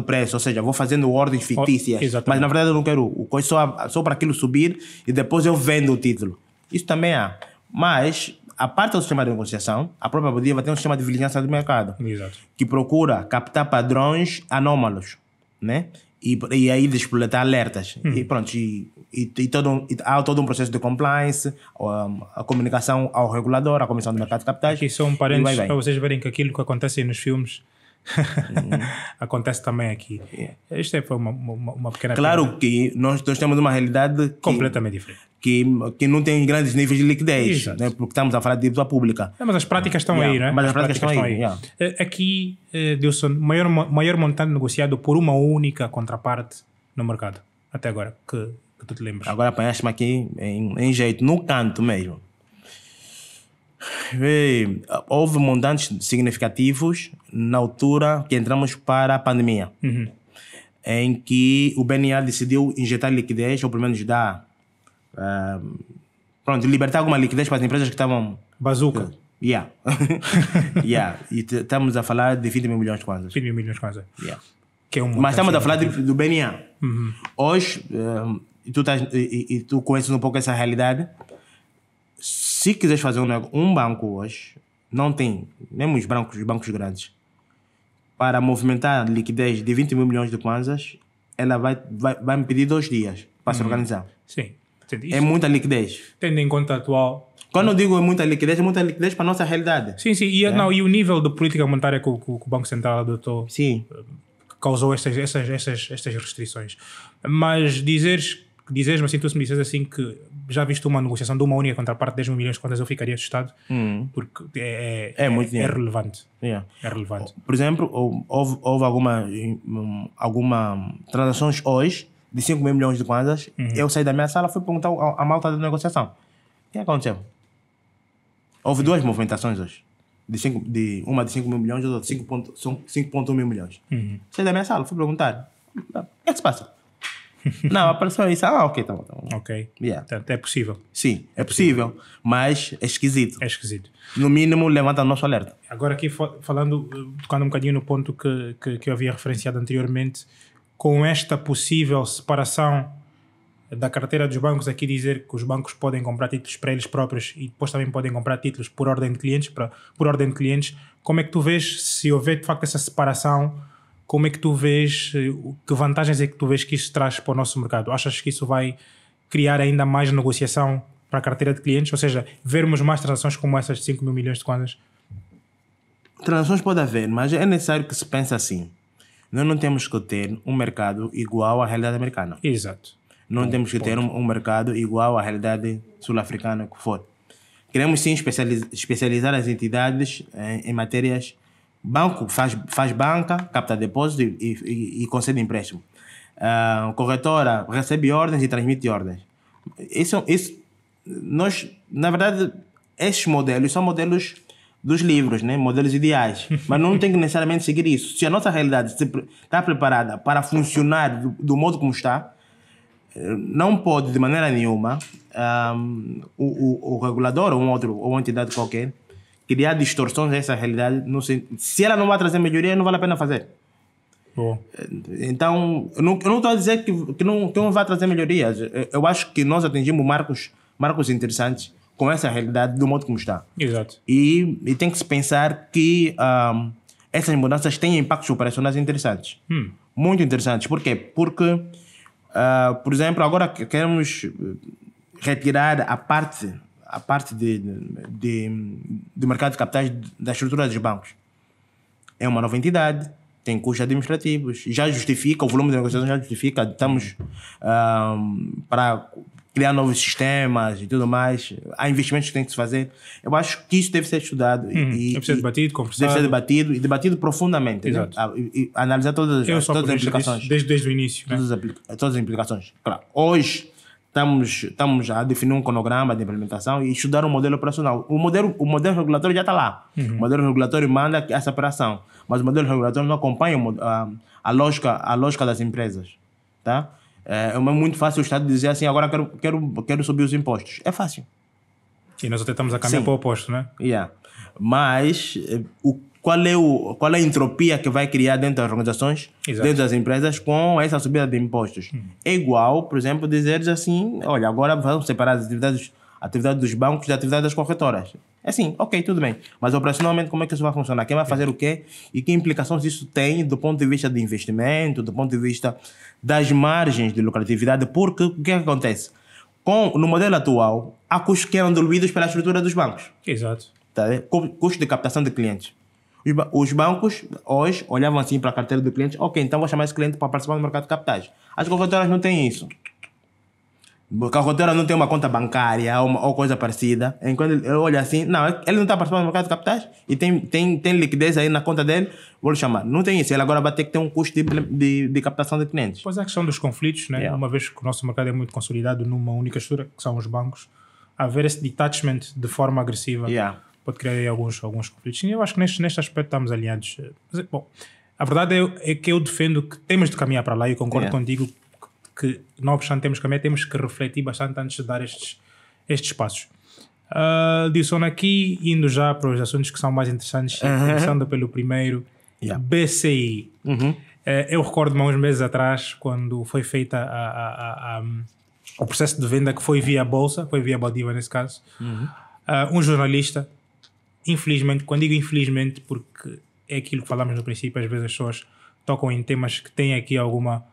preço, ou seja, vou fazendo ordens fictícias, exatamente, mas na verdade eu não quero o coisa só para aquilo subir e depois eu vendo o título. Isso também há. Mas a parte do sistema de negociação, a própria Bodiva tem um sistema de vigilância de mercado. Exato. Que procura captar padrões anômalos, né? E aí despletar alertas. E pronto, há todo um processo de compliance, a comunicação ao regulador, à Comissão de Mercado de Capitais. Aqui só um parênteses para vocês verem que aquilo que acontece nos filmes acontece também aqui. Yeah. Isto foi uma pequena... Claro pena. Que nós temos uma realidade... Completamente diferente. Que não tem grandes níveis de liquidez, né? Porque estamos a falar de dívida pública. Mas as práticas estão aí, não é? Mas as práticas estão aí. Yeah. Aqui, Dilson, maior montante negociado por uma única contraparte no mercado, até agora, que tu te lembras. Agora apanhaste-me aqui em jeito, no canto mesmo. E houve montantes significativos na altura que entramos para a pandemia, uhum, em que o BNA decidiu injetar liquidez, ou pelo menos dar... libertar alguma liquidez para as empresas que estavam... Bazuca. Yeah. Yeah. E estamos a falar de 20 mil milhões de kwanzas. 20 mil milhões de kwanzas. Yeah. Que é um... Mas estamos a falar do BNA. Uhum. Hoje, tu conheces um pouco essa realidade. Se quiseres fazer um banco hoje, não tem, nem os bancos grandes, para movimentar liquidez de 20 mil milhões de kwanzas, ela vai me pedir 2 dias para, uhum, se organizar. Sim. Isso é muita liquidez. Tendo em conta a atual... Quando eu digo é muita liquidez para a nossa realidade. Sim, sim. E, é. Não, e o nível de política monetária que o Banco Central adotou, sim, causou estas restrições. Mas dizeres-me assim, tu se me disseres assim que já viste uma negociação de uma única contraparte de 10 mil milhões de contas, eu ficaria assustado, porque é relevante. Yeah. É relevante. Por exemplo, houve alguma transações hoje de 5 mil milhões de kwanzas, uhum, eu saí da minha sala e fui perguntar à malta da negociação. O que aconteceu? Houve, uhum, 2 movimentações hoje. Uma de 5 mil milhões, outra de 5,1 mil milhões. Uhum. Saí da minha sala, fui perguntar. O que é que se passa? Não, apareceu isso. Ah, ok, tá bom. Ok. Yeah. Portanto, é possível. Sim, é possível, mas é esquisito. É esquisito. No mínimo, levanta o nosso alerta. Agora aqui, tocando um bocadinho no ponto que eu havia referenciado anteriormente, com esta possível separação da carteira dos bancos, aqui dizer que os bancos podem comprar títulos para eles próprios e depois também podem comprar títulos por ordem de clientes, como é que tu vês, se houver de facto essa separação, como é que tu vês, que vantagens é que tu vês que isso traz para o nosso mercado? Achas que isso vai criar ainda mais negociação para a carteira de clientes? Ou seja, vermos mais transações como essas de 5 mil milhões de kwanzas? Transações pode haver, mas é necessário que se pense assim. Nós não temos que ter um mercado igual à realidade americana. Exato. Não temos que ter um mercado igual à realidade sul-africana, que for. Queremos sim especializar as entidades em matérias... Banco faz banca, capta depósito e concede empréstimo. Corretora recebe ordens e transmite ordens. Na verdade, esses modelos são modelos dos livros, né? Modelos ideais, mas não tem que necessariamente seguir isso. Se a nossa realidade está preparada para funcionar do modo como está, não pode de maneira nenhuma o regulador ou uma entidade qualquer criar distorções a essa realidade. Se ela não vai trazer melhoria, não vale a pena fazer. Bom. Então, eu não estou a dizer que não vai trazer melhorias. Eu acho que nós atingimos marcos interessantes com essa realidade do modo como está. Exato. E tem que se pensar que essas mudanças têm impactos operacionais interessantes. Muito interessantes. Por quê? Porque, por exemplo, agora queremos retirar a parte de mercado de capitais da estrutura dos bancos. É uma nova entidade. Tem custos administrativos, já justifica, o volume de negociação já justifica, estamos para criar novos sistemas e tudo mais, há investimentos que tem que se fazer. Eu acho que isso deve ser estudado. Deve ser debatido, conversado. Deve ser debatido e debatido profundamente. Exato. Né? E analisar todas as implicações. Desde o início. Todas as implicações, claro. Hoje estamos a definir um cronograma de implementação e estudar um modelo operacional. O modelo regulatório já está lá. O modelo regulatório manda essa operação. Mas o modelo regulatório não acompanha a lógica das empresas. Tá? É muito fácil o Estado dizer assim, agora quero subir os impostos. É fácil. E nós até estamos a caminhar para o oposto, né? Yeah. Mas qual é a entropia que vai criar dentro das organizações, Exato. Dentro das empresas, com essa subida de impostos? É igual, por exemplo, dizeres assim, olha, agora vamos separar as atividades dos bancos da atividade das corretoras. É assim, ok, tudo bem. Mas operacionalmente, como é que isso vai funcionar? Quem vai fazer o quê? E que implicações isso tem do ponto de vista de investimento, do ponto de vista das margens de lucratividade? Porque o que acontece? No modelo atual, há custos que eram diluídos pela estrutura dos bancos. Exato. Tá? Custo de captação de clientes. Os bancos, hoje, olhavam assim para a carteira do cliente. Ok, então vou chamar esse cliente para participar do mercado de capitais. As corretoras não têm isso. A corretora não tem uma conta bancária ou coisa parecida. Enquanto ele olha assim, não, ele não está participando do mercado de capitais e tem liquidez aí na conta dele, vou lhe chamar. Não tem isso. Ele agora vai ter que ter um custo de captação de clientes. Pois é, a questão dos conflitos, né? Uma vez que o nosso mercado é muito consolidado numa única estrutura, que são os bancos, haver esse detachment de forma agressiva pode criar aí alguns conflitos. E eu acho que neste aspecto estamos alinhados. Mas, bom, a verdade é que eu defendo que temos de caminhar para lá e concordo contigo que não obstante temos que refletir bastante antes de dar estes passos. Dilson, aqui indo já para os assuntos que são mais interessantes, começando pelo primeiro, BCI. Eu recordo-me há uns meses atrás, quando foi feita o processo de venda que foi via Bolsa, foi via Bodiva nesse caso, um jornalista, infelizmente, quando digo infelizmente porque é aquilo que falámos no princípio, às vezes as pessoas tocam em temas que têm aqui alguma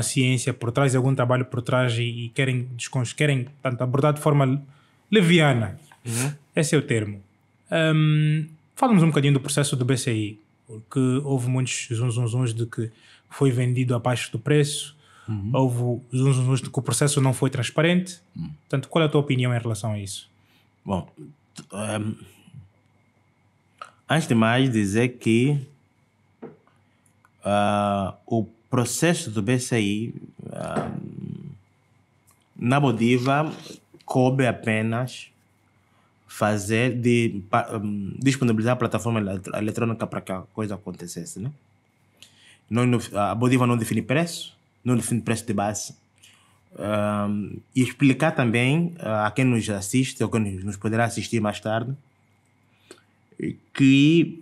ciência por trás, algum trabalho por trás e querem portanto, abordar de forma leviana. Esse é o termo. Falamos um bocadinho do processo do BCI, porque houve muitos zunzuns de que foi vendido abaixo do preço, houve zunzuns de que o processo não foi transparente. Portanto, qual é a tua opinião em relação a isso? Bom, antes de mais dizer que o processo do BCI na Bodiva coube apenas fazer disponibilizar a plataforma eletrônica para que a coisa acontecesse, né? A Bodiva não define preço, não define preço de base. E explicar também a quem nos assiste ou quem nos poderá assistir mais tarde que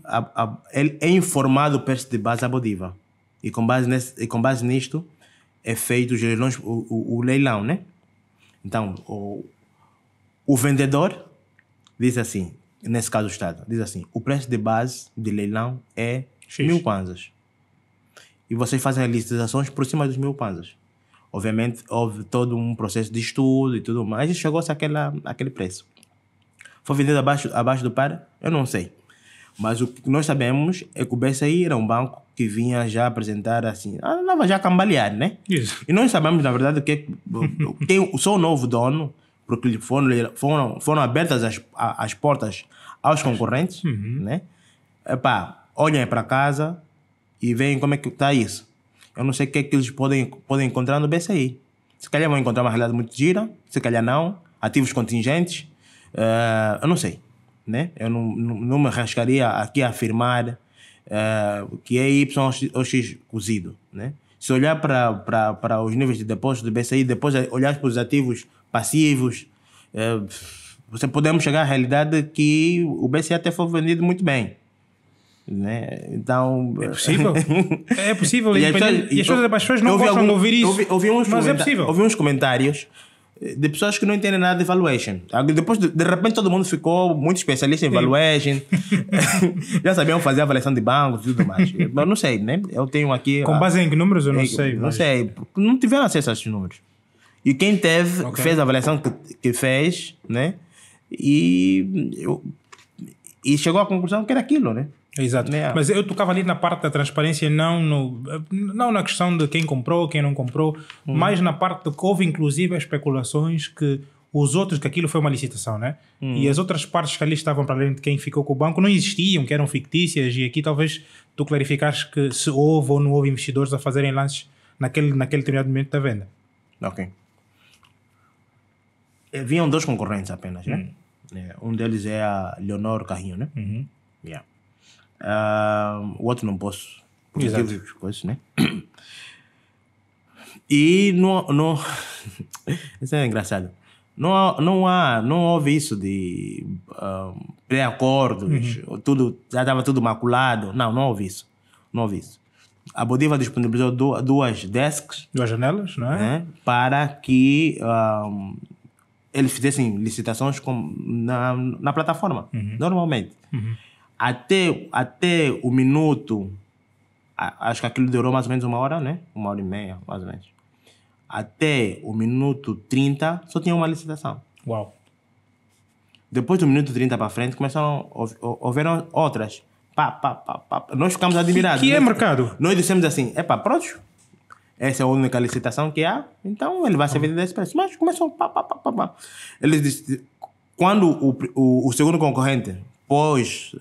ele é informado o preço de base à Bodiva. E com base nisto é feito os leilões, o leilão, né? Então, o vendedor diz assim, nesse caso o Estado, diz assim, o preço de base de leilão é R$1.000. E vocês fazem as licitações por cima dos R$1.000. Obviamente, houve todo um processo de estudo e tudo mais, e chegou-se àquele preço. Foi vendido abaixo do par? Eu não sei. Mas o que nós sabemos é que o BCI era um banco que vinha já apresentar assim, andava já a cambalear, né? Isso. E nós sabemos, na verdade, que tem só o novo dono, porque foram abertas as portas aos concorrentes, né? Epá, olhem para casa e veem como é que está isso. Eu não sei o que é que eles podem encontrar no BCI. Se calhar vão encontrar uma realidade muito gira, se calhar não, ativos contingentes, eu não sei. Né? Eu não me arriscaria aqui a afirmar que é Y ou X cozido. Né? Se olhar para os níveis de depósito do BCI, depois olhar para os ativos passivos, podemos chegar à realidade que o BCI até foi vendido muito bem. Né? Então, é possível? É possível. E as pessoas não gostam de ouvir isso. Mas é possível. Ouvi uns comentários de pessoas que não entendem nada de valuation. Depois, de repente, todo mundo ficou muito especialista em valuation. Já sabiam fazer avaliação de bancos e tudo mais. Mas não sei, né? Eu tenho aqui... Com base em que números? Eu não sei. Não sei. Não tiveram acesso a esses números. E quem teve, fez a avaliação que fez, né? E chegou à conclusão que era aquilo, né? Exato. Yeah. Mas eu tocava ali na parte da transparência, não na questão de quem comprou, quem não comprou, mas na parte de que houve inclusive especulações que os outros, que aquilo foi uma licitação, né? E as outras partes que ali estavam para além de quem ficou com o banco não existiam, que eram fictícias, e aqui talvez tu clarificares que se houve ou não houve investidores a fazerem lances naquele determinado momento da venda. Ok. Haviam dois concorrentes apenas, né? Um deles é a Leonor Carrinho, né? Yeah. O outro não posso, porque eu coisas, né? E não isso é engraçado. Não houve isso de pré-acordos, tudo já estava tudo maculado. Não houve isso. A Bodiva disponibilizou duas desks, duas janelas, não é? Né? Para que eles fizessem licitações na plataforma, normalmente. Até o minuto, acho que aquilo durou mais ou menos 1 hora, né? 1 hora e meia, mais ou menos. Até o minuto 30, só tinha uma licitação. Uau! Depois do minuto 30 para frente, houveram outras. Nós ficamos admirados. Que é mercado? Nós dissemos assim, pronto, essa é a única licitação que há, então ele vai ser vendido a esse preço. Mas começou, Eles disseram, quando o segundo concorrente... Pois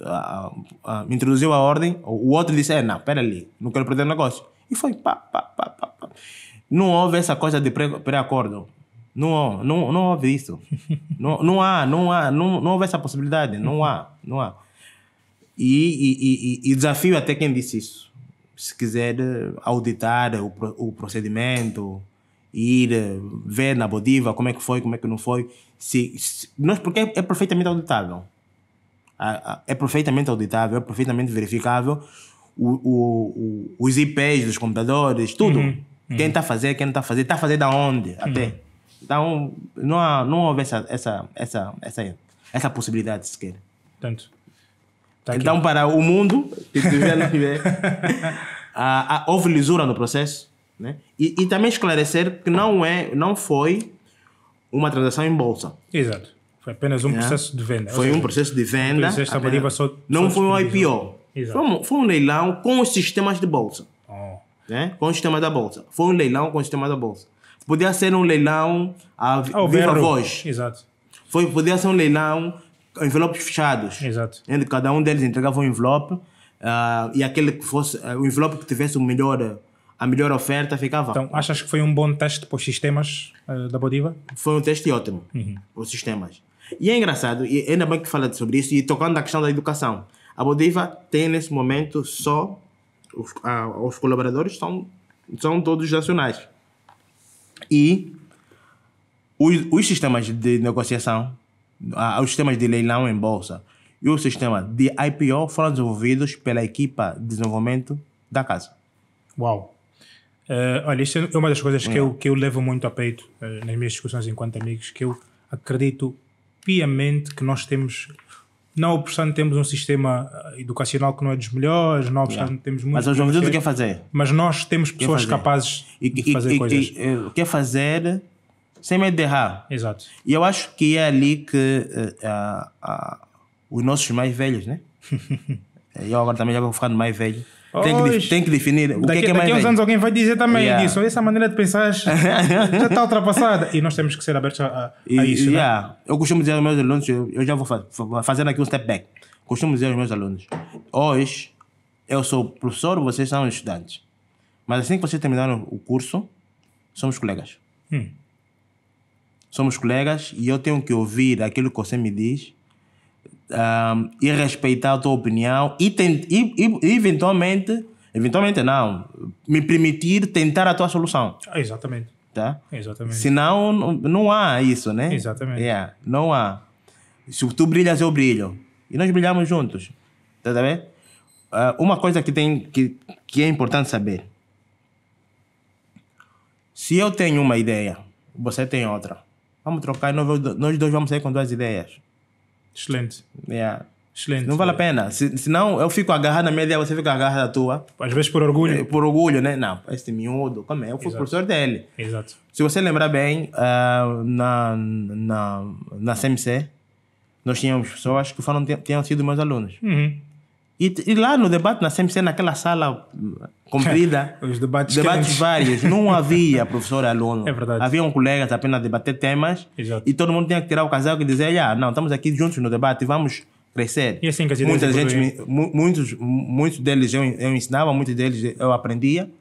introduziu a ordem, o outro disse, não, espera ali, não quero perder o negócio. E foi pá. Não houve essa coisa de pré-acordo. Não houve isso. Não houve essa possibilidade. Não há. E desafio até quem disse isso. Se quiser auditar o procedimento, ir ver na Bodiva como é que foi, como é que não foi. Porque é perfeitamente auditável. É perfeitamente auditável, é perfeitamente verificável os IPs dos computadores, tudo. Quem está a fazer, quem não está a fazer da onde até. Então, não houve essa possibilidade sequer. Tanto. Então, para o mundo, que tiver, houve lisura no processo, né? E também esclarecer que não foi uma transação em bolsa. Exato. Foi apenas um processo de venda. Foi um processo de venda. Não foi um IPO. Foi um leilão com os sistemas de bolsa. Né? Com o sistema da bolsa. Foi um leilão com o sistema da bolsa. Podia ser um leilão a viva voz. Exato. Podia ser um leilão com envelopes fechados. Exato. Onde cada um deles entregava um envelope e aquele que fosse o envelope que tivesse a melhor oferta ficava. Então, achas que foi um bom teste para os sistemas da Bodiva? Foi um teste ótimo para os sistemas. E é engraçado, e ainda bem que fala sobre isso, e tocando na questão da educação. A Bodiva tem, nesse momento, só... Os colaboradores são todos nacionais. E os sistemas de negociação, os sistemas de leilão em bolsa e o sistema de IPO foram desenvolvidos pela equipa de desenvolvimento da casa. Uau! Olha, isso é uma das coisas que eu levo muito a peito nas minhas discussões enquanto amigos, que eu acredito... piamente que nós temos, não obstante temos um sistema educacional que não é dos melhores, não obstante temos muito... Mas o João Vitor quer fazer. Mas nós temos pessoas capazes de fazer coisas. Quer fazer sem medo de errar. Exato. E eu acho que é ali que os nossos mais velhos, né? Eu agora também já vou ficando mais velho. Tem que definir o que é mais velho. Daqui a uns anos alguém vai dizer também disso. Essa maneira de pensar já está ultrapassada. E nós temos que ser abertos a isso. Né? Eu costumo dizer aos meus alunos, eu já vou fazer aqui um step back. Costumo dizer aos meus alunos, hoje eu sou professor, vocês são estudantes. Mas assim que vocês terminaram o curso, somos colegas. Somos colegas e eu tenho que ouvir aquilo que você me diz. E respeitar a tua opinião e eventualmente não, me permitir tentar a tua solução. Exatamente. Tá? Exatamente. Senão não há isso, né? Exatamente. Não há. Se tu brilhas, eu brilho. E nós brilhamos juntos. Tá bem? uma coisa que, que é importante saber. Se eu tenho uma ideia, você tem outra. Vamos trocar, nós dois vamos sair com duas ideias. Excelente. Yeah. Excelente. Não vale a pena. Senão eu fico agarrado na minha ideia, você fica agarrado na tua. Às vezes por orgulho. Por orgulho, né? Não, este miúdo, como é? Eu fui professor dele. Exato. Se você lembrar bem, na CMC, nós tínhamos pessoas que foram, tinham sido meus alunos. Uhum. E lá no debate, na CMC, naquela sala comprida, os debates vários, não havia professor e aluno. É verdade. Haviam colegas apenas debater temas. Exato. E todo mundo tinha que tirar o casaco e dizer, ah, não, estamos aqui juntos no debate, vamos crescer. E assim que muitos deles eu ensinava, muitos deles eu aprendia.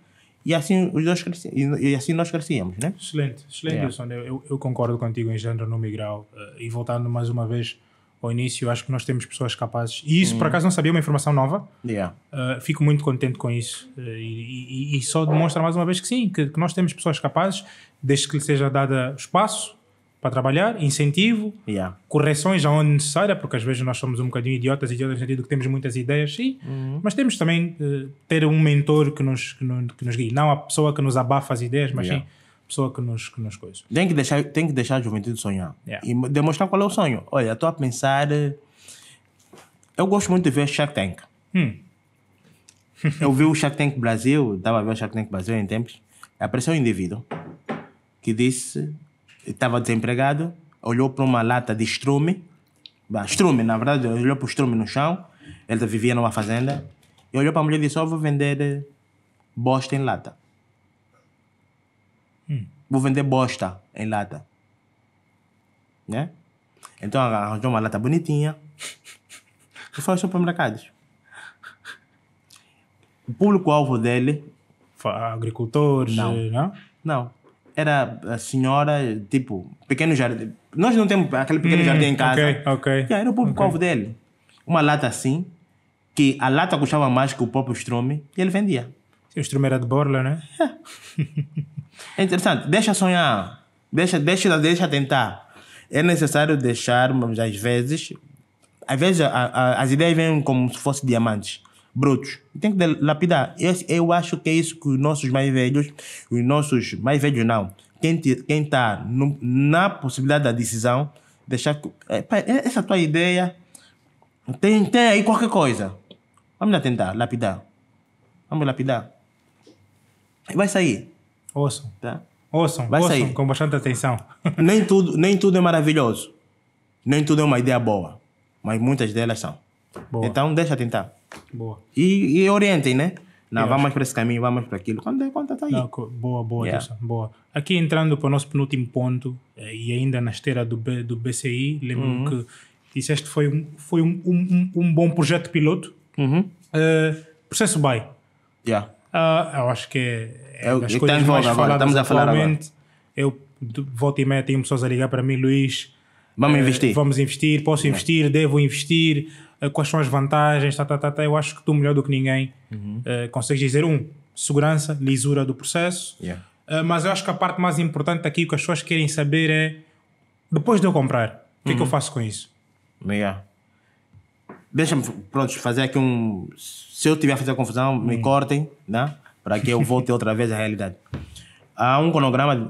E assim, os dois cresciam, e assim nós crescíamos, né? Excelente, excelente, Dilson. Eu concordo contigo em gênero, número e grau. E voltando mais uma vez ao início, acho que nós temos pessoas capazes. E isso, por acaso, não sabia, uma informação nova. Yeah. Fico muito contente com isso. E só demonstra mais uma vez que sim, que nós temos pessoas capazes, desde que lhe seja dado espaço para trabalhar, incentivo, yeah, correções aonde necessária, porque às vezes nós somos um bocadinho idiotas no sentido que temos muitas ideias, sim, mas temos também ter um mentor que nos guie. Não a pessoa que nos abafa as ideias, mas yeah, sim, pessoa que nos coisa. Tem que deixar a juventude sonhar. Yeah. E demonstrar qual é o sonho. Olha, estou a pensar... Eu gosto muito de ver Shark Tank. Eu vi o Shark Tank Brasil, estava a ver o Shark Tank Brasil em tempos. Apareceu um indivíduo que disse... Estava desempregado, olhou para uma lata de estrume. Estrume, na verdade, olhou para o estrume no chão. Ele vivia numa fazenda. E olhou para a mulher e disse, vou vender bosta em lata. Vou vender bosta em lata, né? Então arranjou uma lata bonitinha e foi aos supermercados. O público-alvo dele, agricultores, não, era a senhora, tipo, pequeno jardim. Nós não temos aquele pequeno jardim em casa. Era o público-alvo dele. Uma lata assim, que a lata custava mais que o próprio estrume, e ele vendia. O estrume era de borla, né? É interessante, deixa sonhar, deixa tentar. É necessário deixar, mas às vezes as ideias vêm como se fossem diamantes brutos. Tem que lapidar. Eu acho que é isso que os nossos mais velhos não. Quem está na possibilidade da decisão, deixar essa tua ideia tem aí qualquer coisa. Vamos lá tentar lapidar. Vamos lapidar. Vai sair. Ouçam, tá? Ouçam com bastante atenção. Nem tudo é maravilhoso. Nem tudo é uma ideia boa. Mas muitas delas são. Boa. Então, deixa tentar. Boa. E orientem, né? Não, vamos para esse caminho, vamos para aquilo. Quando der conta, está aí. Não, boa, yeah. Dilson, boa. Aqui entrando para o nosso penúltimo ponto, e ainda na esteira do BCI, lembro-me que disseste que foi um bom projeto piloto. Processo BAI. Yeah. Eu acho que as coisas mais faladas estamos a falar agora. Eu volta e meia tenho pessoas a ligar para mim, Luís, vamos investir. Vamos investir, posso investir, devo investir, quais são as vantagens, eu acho que tu melhor do que ninguém consegues dizer segurança, lisura do processo, mas eu acho que a parte mais importante aqui que as pessoas querem saber é, depois de eu comprar, o que é que eu faço com isso? Yeah. Deixa-me, pronto, fazer aqui um... Se eu tiver a fazer confusão, me cortem, né? Para que eu volte outra vez à realidade. Há um cronograma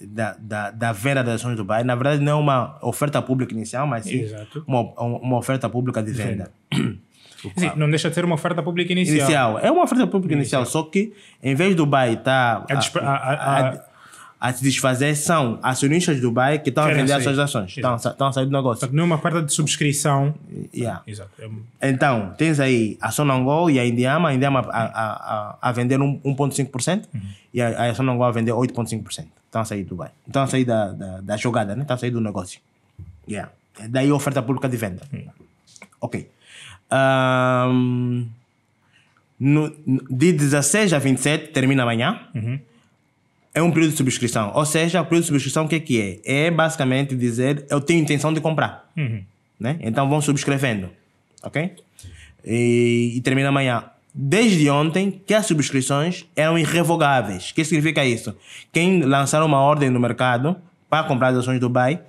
da venda das ações do BAI. Na verdade, não é uma oferta pública inicial, mas sim uma oferta pública de venda. Sim, não deixa de ser uma oferta pública inicial. É uma oferta pública inicial, só que em vez do BAI estar... a se desfazer, são acionistas do BAI que estão a vender as suas ações. Estão a sair do negócio. Não é uma parte de subscrição. Yeah. Exato. Então, tens aí a Sonangol e a Endiama. A Endiama a vender 1,5% e a Sonangol a vender 8,5%. Estão a sair do BAI. Estão a sair da jogada, né? Estão a sair do negócio. Yeah. Daí a oferta pública de venda. Ok. De 16 a 27, termina amanhã. É um período de subscrição. Ou seja, o período de subscrição, o que é que é? É basicamente dizer, eu tenho intenção de comprar. Né? Então, vão subscrevendo. Ok? E termina amanhã. Desde ontem, que as subscrições eram irrevogáveis. O que significa isso? Quem lançar uma ordem no mercado para comprar as ações do BAI,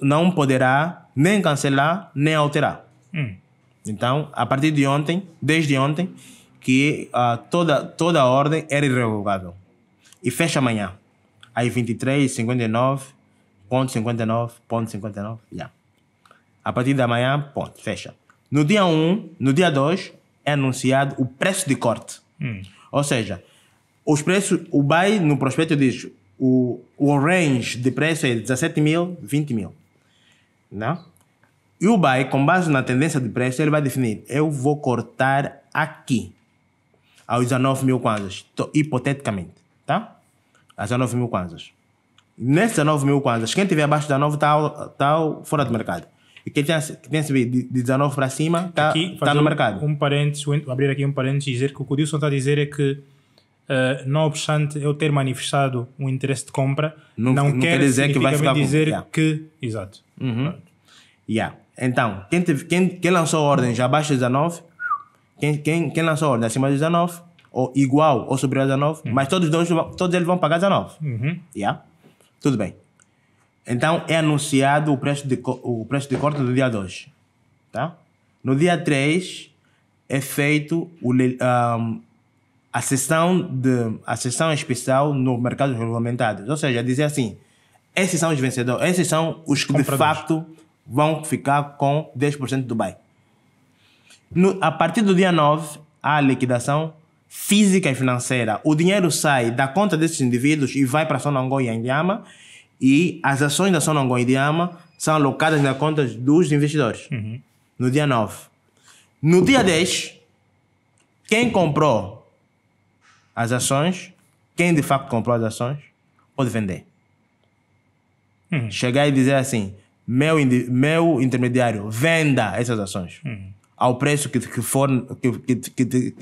não poderá nem cancelar, nem alterar. Então, a partir de ontem, desde ontem, que toda a ordem era irrevogável. E fecha amanhã. Aí 23:59.59.59. Yeah. A partir da manhã, ponto, fecha. No dia 1, no dia 2, é anunciado o preço de corte. Ou seja, os preços, o BAI no prospecto diz, o range de preço é 17 mil, 20 mil. Não? E o BAI, com base na tendência de preço, ele vai definir, eu vou cortar aqui, aos 19 mil kwanzas, hipoteticamente, tá? Aos 19 mil kwanzas. Nesses 19 mil kwanzas, quem tiver abaixo de 19 tá fora do mercado. E quem tem subido de 19 para cima está no mercado. Um parênteses, abrir aqui um parênteses e dizer que o que o Dilson está a dizer é que não obstante eu ter manifestado um interesse de compra, não quer dizer que vai ficar dizer yeah. que... Exato. Uhum. Yeah. Então, quem lançou ordens abaixo de 19, quem lançou ordens acima de 19, ou igual ou superior a 19, mas todos eles vão pagar 19. Uhum. Yeah. Tudo bem. Então, é anunciado o preço de corte no dia 2. Tá? No dia 3, é feito a sessão especial no mercado regulamentado. Ou seja, dizer assim, esses são os vencedores, esses são os que compradores. De facto vão ficar com 10% do BAI. A partir do dia 9, há a liquidação física e financeira. O dinheiro sai da conta desses indivíduos e vai para Sonangol e Endiama. E as ações da Sonangol e Endiama são alocadas na conta dos investidores. Uhum. No dia 9. No dia 10, quem comprou as ações, quem de facto comprou as ações, pode vender. Uhum. Chegar e dizer assim, meu intermediário, venda essas ações. Uhum. Ao preço que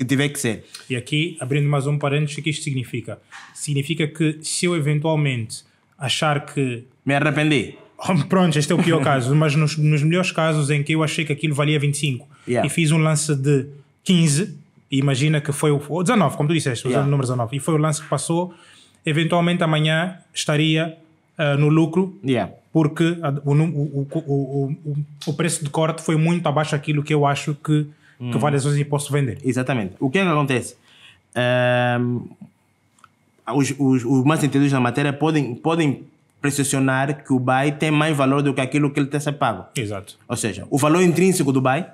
tiver que ser. E aqui, abrindo mais um parênteses, o que isto significa? Significa que se eu eventualmente achar que... Me arrependi. Pronto, este é o pior caso. Mas nos melhores casos em que eu achei que aquilo valia 25 yeah. e fiz um lance de 15, e imagina que foi o 19, como tu disseste, usando yeah. o número 19, e foi o lance que passou, eventualmente amanhã estaria no lucro, yeah. porque o preço de corte foi muito abaixo daquilo que eu acho que vale as coisas e posso vender. Exatamente. O que acontece? Os mais entendidos na matéria podem pressionar que o BAI tem mais valor do que aquilo que ele tem a ser pago. Exato. Ou seja, o valor intrínseco do BAI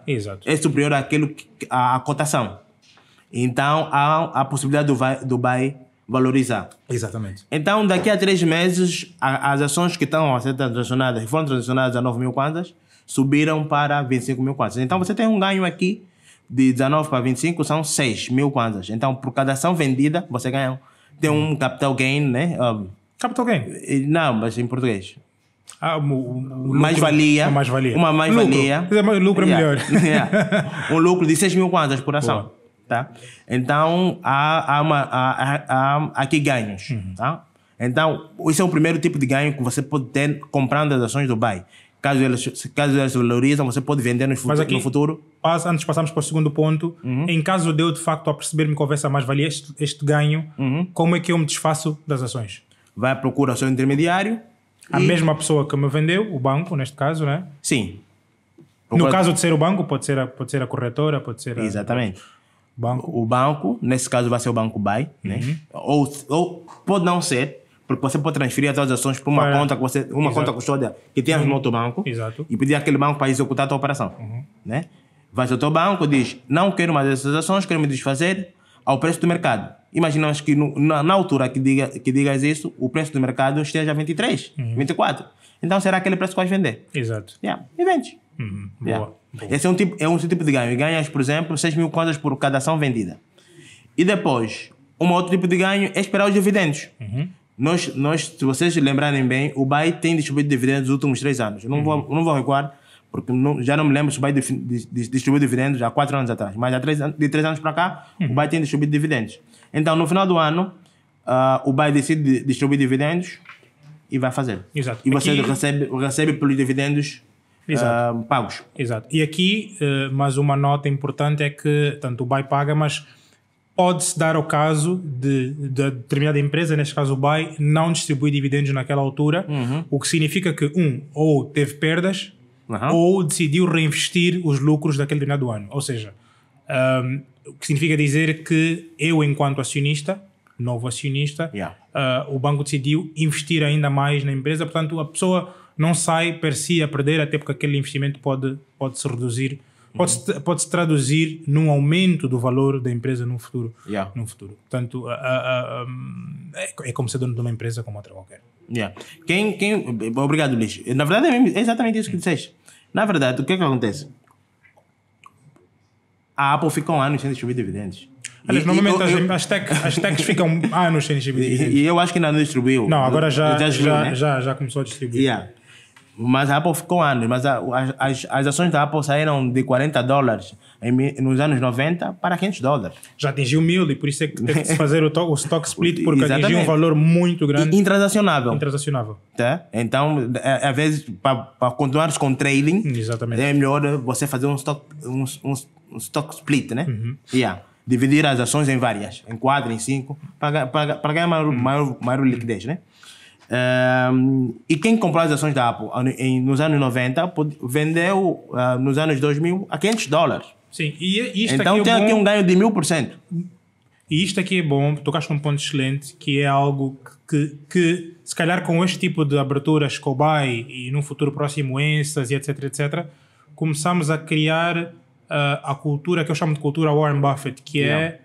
é superior à cotação. Então, há a possibilidade do BAI valorizar. Exatamente. Então, daqui a 3 meses, as ações que estão a ser transacionadas e foram transacionadas a 9 mil kwanzas subiram para 25 mil kwanzas. Então, você tem um ganho aqui de 19 para 25, são 6 mil kwanzas. Então, por cada ação vendida, você ganha... Tem um capital gain, né? Capital gain? Não, mas em português. Mais-valia. Uma mais-valia. O lucro é melhor. Yeah. Um lucro de 6 mil kwanzas por ação. Boa. Tá? Então, há aqui ganhos. Uhum. Tá? Então, esse é o primeiro tipo de ganho que você pode ter comprando as ações do BAI. Caso elas se valorizam, você pode vender no futuro. Antes de passarmos para o segundo ponto, em caso de eu de facto aperceber-me que houvesse mais-valia, este ganho, como é que eu me desfaço das ações? Vai procurar o seu intermediário. Mesma pessoa que me vendeu, o banco, neste caso, né? Sim. No caso de ser o banco, pode ser a corretora, pode ser a... Exatamente. Banco. O banco, nesse caso, vai ser o banco BAI, né? Ou pode não ser. Porque você pode transferir as suas ações para uma conta que você, uma conta custódia que tem no outro banco. Exato. E pedir aquele banco para executar a tua operação. Né? Vai ao teu banco e diz, não quero mais essas ações, quero me desfazer ao preço do mercado. Imaginamos que na altura que digas isso, o preço do mercado esteja a 23, 24. Então será aquele preço que vais vender. Exato. Yeah. E vende. Yeah. Boa. Esse é um tipo de ganho. Ganhas, por exemplo, 6 mil kwanzas por cada ação vendida. E depois, um outro tipo de ganho é esperar os dividendos. Se vocês lembrarem bem, o BAI tem distribuído dividendos nos últimos 3 anos. Eu não vou recuar, porque já não me lembro se o BAI distribuiu dividendos há 4 anos atrás. Mas de 3 anos para cá, o BAI tem distribuído dividendos. Então, no final do ano, o BAI decide distribuir dividendos e vai fazer. Exato. E você recebe pelos dividendos pagos. Exato. E aqui, mais uma nota importante é que tanto o BAI paga, mas... Pode-se dar o caso de determinada empresa, neste caso o BAI, não distribuir dividendos naquela altura, o que significa que, ou teve perdas, uhum, ou decidiu reinvestir os lucros daquele determinado ano. Ou seja, o que significa dizer que eu, enquanto acionista, novo acionista, o banco decidiu investir ainda mais na empresa, portanto a pessoa não sai per si a perder, até porque aquele investimento pode se reduzir, pode-se traduzir num aumento do valor da empresa no futuro. Portanto, é como ser dono de uma empresa como outra qualquer. Obrigado, Luís. Na verdade, é exatamente isso que disseste. Na verdade, o que é que acontece? A Apple fica um ano sem distribuir dividendos. Aliás, normalmente as techs ficam anos sem distribuir dividendos. E eu acho que ainda não distribuiu. Não, agora já começou a distribuir. Mas a Apple ficou anos, mas as ações da Apple saíram de $40 nos anos 90 para $500. Já atingiu $1.000 e por isso é que teve que se fazer o stock split, porque atingiu um valor muito grande. Intransacionável. Tá? Então, às vezes, para continuar com trading, é melhor você fazer um stock split, né? Dividir as ações em várias, em 4, em 5, para ganhar maior liquidez, né? E quem comprou as ações da Apple nos anos 90 vendeu nos anos 2000 a $500. Sim, e isto então aqui tem aqui um ganho de 1000%. E isto aqui é bom, tocaste num ponto excelente, que é algo que se calhar com este tipo de aberturas COBAI e num futuro próximo ENSAS e etc, começamos a criar a cultura que eu chamo de cultura Warren Buffett, que é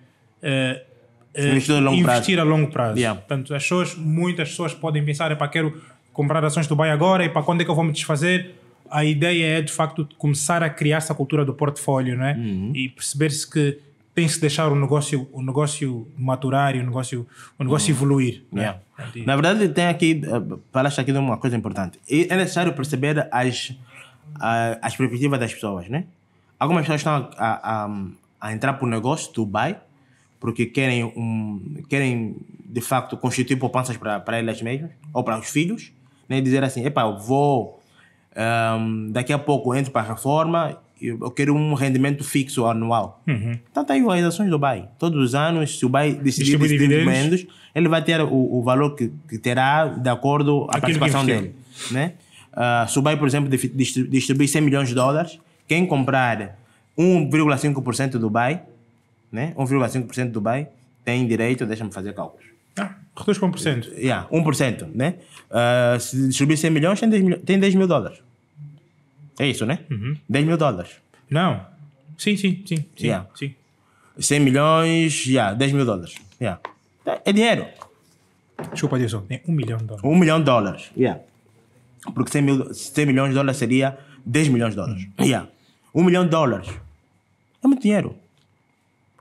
investir a longo prazo. Portanto, muitas pessoas podem pensar, quero comprar ações do BAI agora, quando é que eu vou me desfazer? A ideia é, de facto, começar a criar essa cultura do portfólio, não é? E perceber-se que tem-se de deixar o negócio maturar e o negócio evoluir. Na verdade, tem aqui, falaste aqui de uma coisa importante. É necessário perceber as perspectivas das pessoas, né? Algumas pessoas estão a entrar para o negócio do BAI porque querem de facto constituir poupanças para elas mesmas ou para os filhos, né? Dizer assim, eu vou daqui a pouco entro para a reforma, eu quero um rendimento fixo anual. Então está aí as ações do BAI. Todos os anos, se o BAI decidir dividendos, ele vai ter o valor que terá de acordo com a participação dele, né? Se o BAI, por exemplo, distribuir $100 milhões, quem comprar 1,5% do BAI, né? 1,5% do BAI tem direito, deixa-me fazer cálculos. Reduz para 1%. 1%, né? Se distribuir $100 milhões, tem $10 mil. É isso, né? $10 mil. Não. Sim. Sim. 100 milhões, $10 mil. É dinheiro. Desculpa, Dilson, é $1 milhão. $1 milhão. Porque 100 milhões de dólares seria $10 milhões. $1 milhão. É muito dinheiro.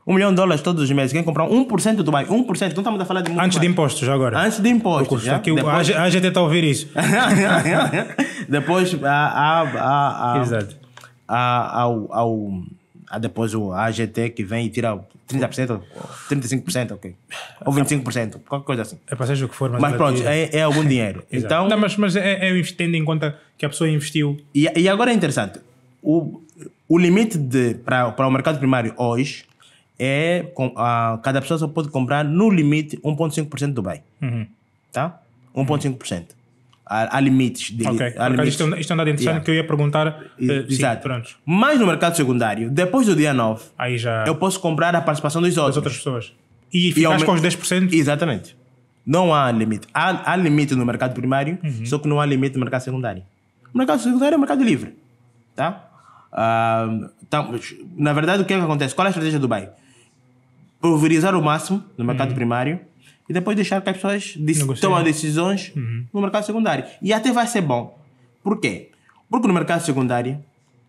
$1 milhão todos os meses. Quem comprar 1% do BAI, 1%, não estamos a falar de muito antes mais. De impostos agora. Antes de impostos. Depois, a gente está a ouvir isso. Depois depois a AGT que vem e tira 30%, 35%, ok. Ou 25%, qualquer coisa assim. É para seja o que for. Mas pronto, é algum dinheiro. Então, não, mas tendo em conta que a pessoa investiu. E agora é interessante. O limite para o mercado primário hoje é cada pessoa só pode comprar no limite 1,5% do BAI. Tá? 1,5%. Há limites. Isto é um dado interessante que eu ia perguntar. Exato. Sim, mas no mercado secundário, depois do dia 9, eu posso comprar a participação das outras pessoas. E ficas com os 10%? Exatamente. Não há limite. Há limite no mercado primário, só que não há limite no mercado secundário. O mercado secundário é o mercado livre. Tá? Então, na verdade, o que é que acontece? Qual é a estratégia do BAI? Pulverizar o máximo no mercado primário e depois deixar que as pessoas tomem decisões no mercado secundário. E até vai ser bom. Por quê? Porque no mercado secundário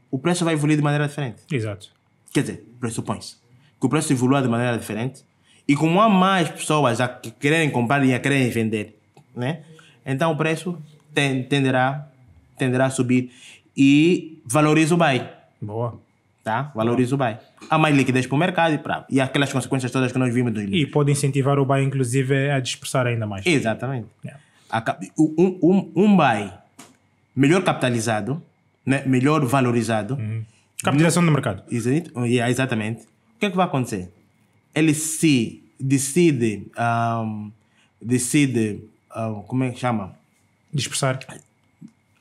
o preço vai evoluir de maneira diferente. Exato. Quer dizer, pressupõe-se que o preço evolua de maneira diferente e como há mais pessoas a quererem comprar e a quererem vender, né? Então o preço tenderá a subir e valoriza o BAI. Boa. Tá? Valoriza o BAI. Há mais liquidez para o mercado e aquelas consequências todas que nós vimos do início. E pode incentivar o BAI, inclusive, a dispersar ainda mais. Exatamente. Um BAI melhor capitalizado, né? Melhor valorizado. Capitalização do mercado. Exatamente. O que é que vai acontecer? Ele se decide como é que chama? Dispersar.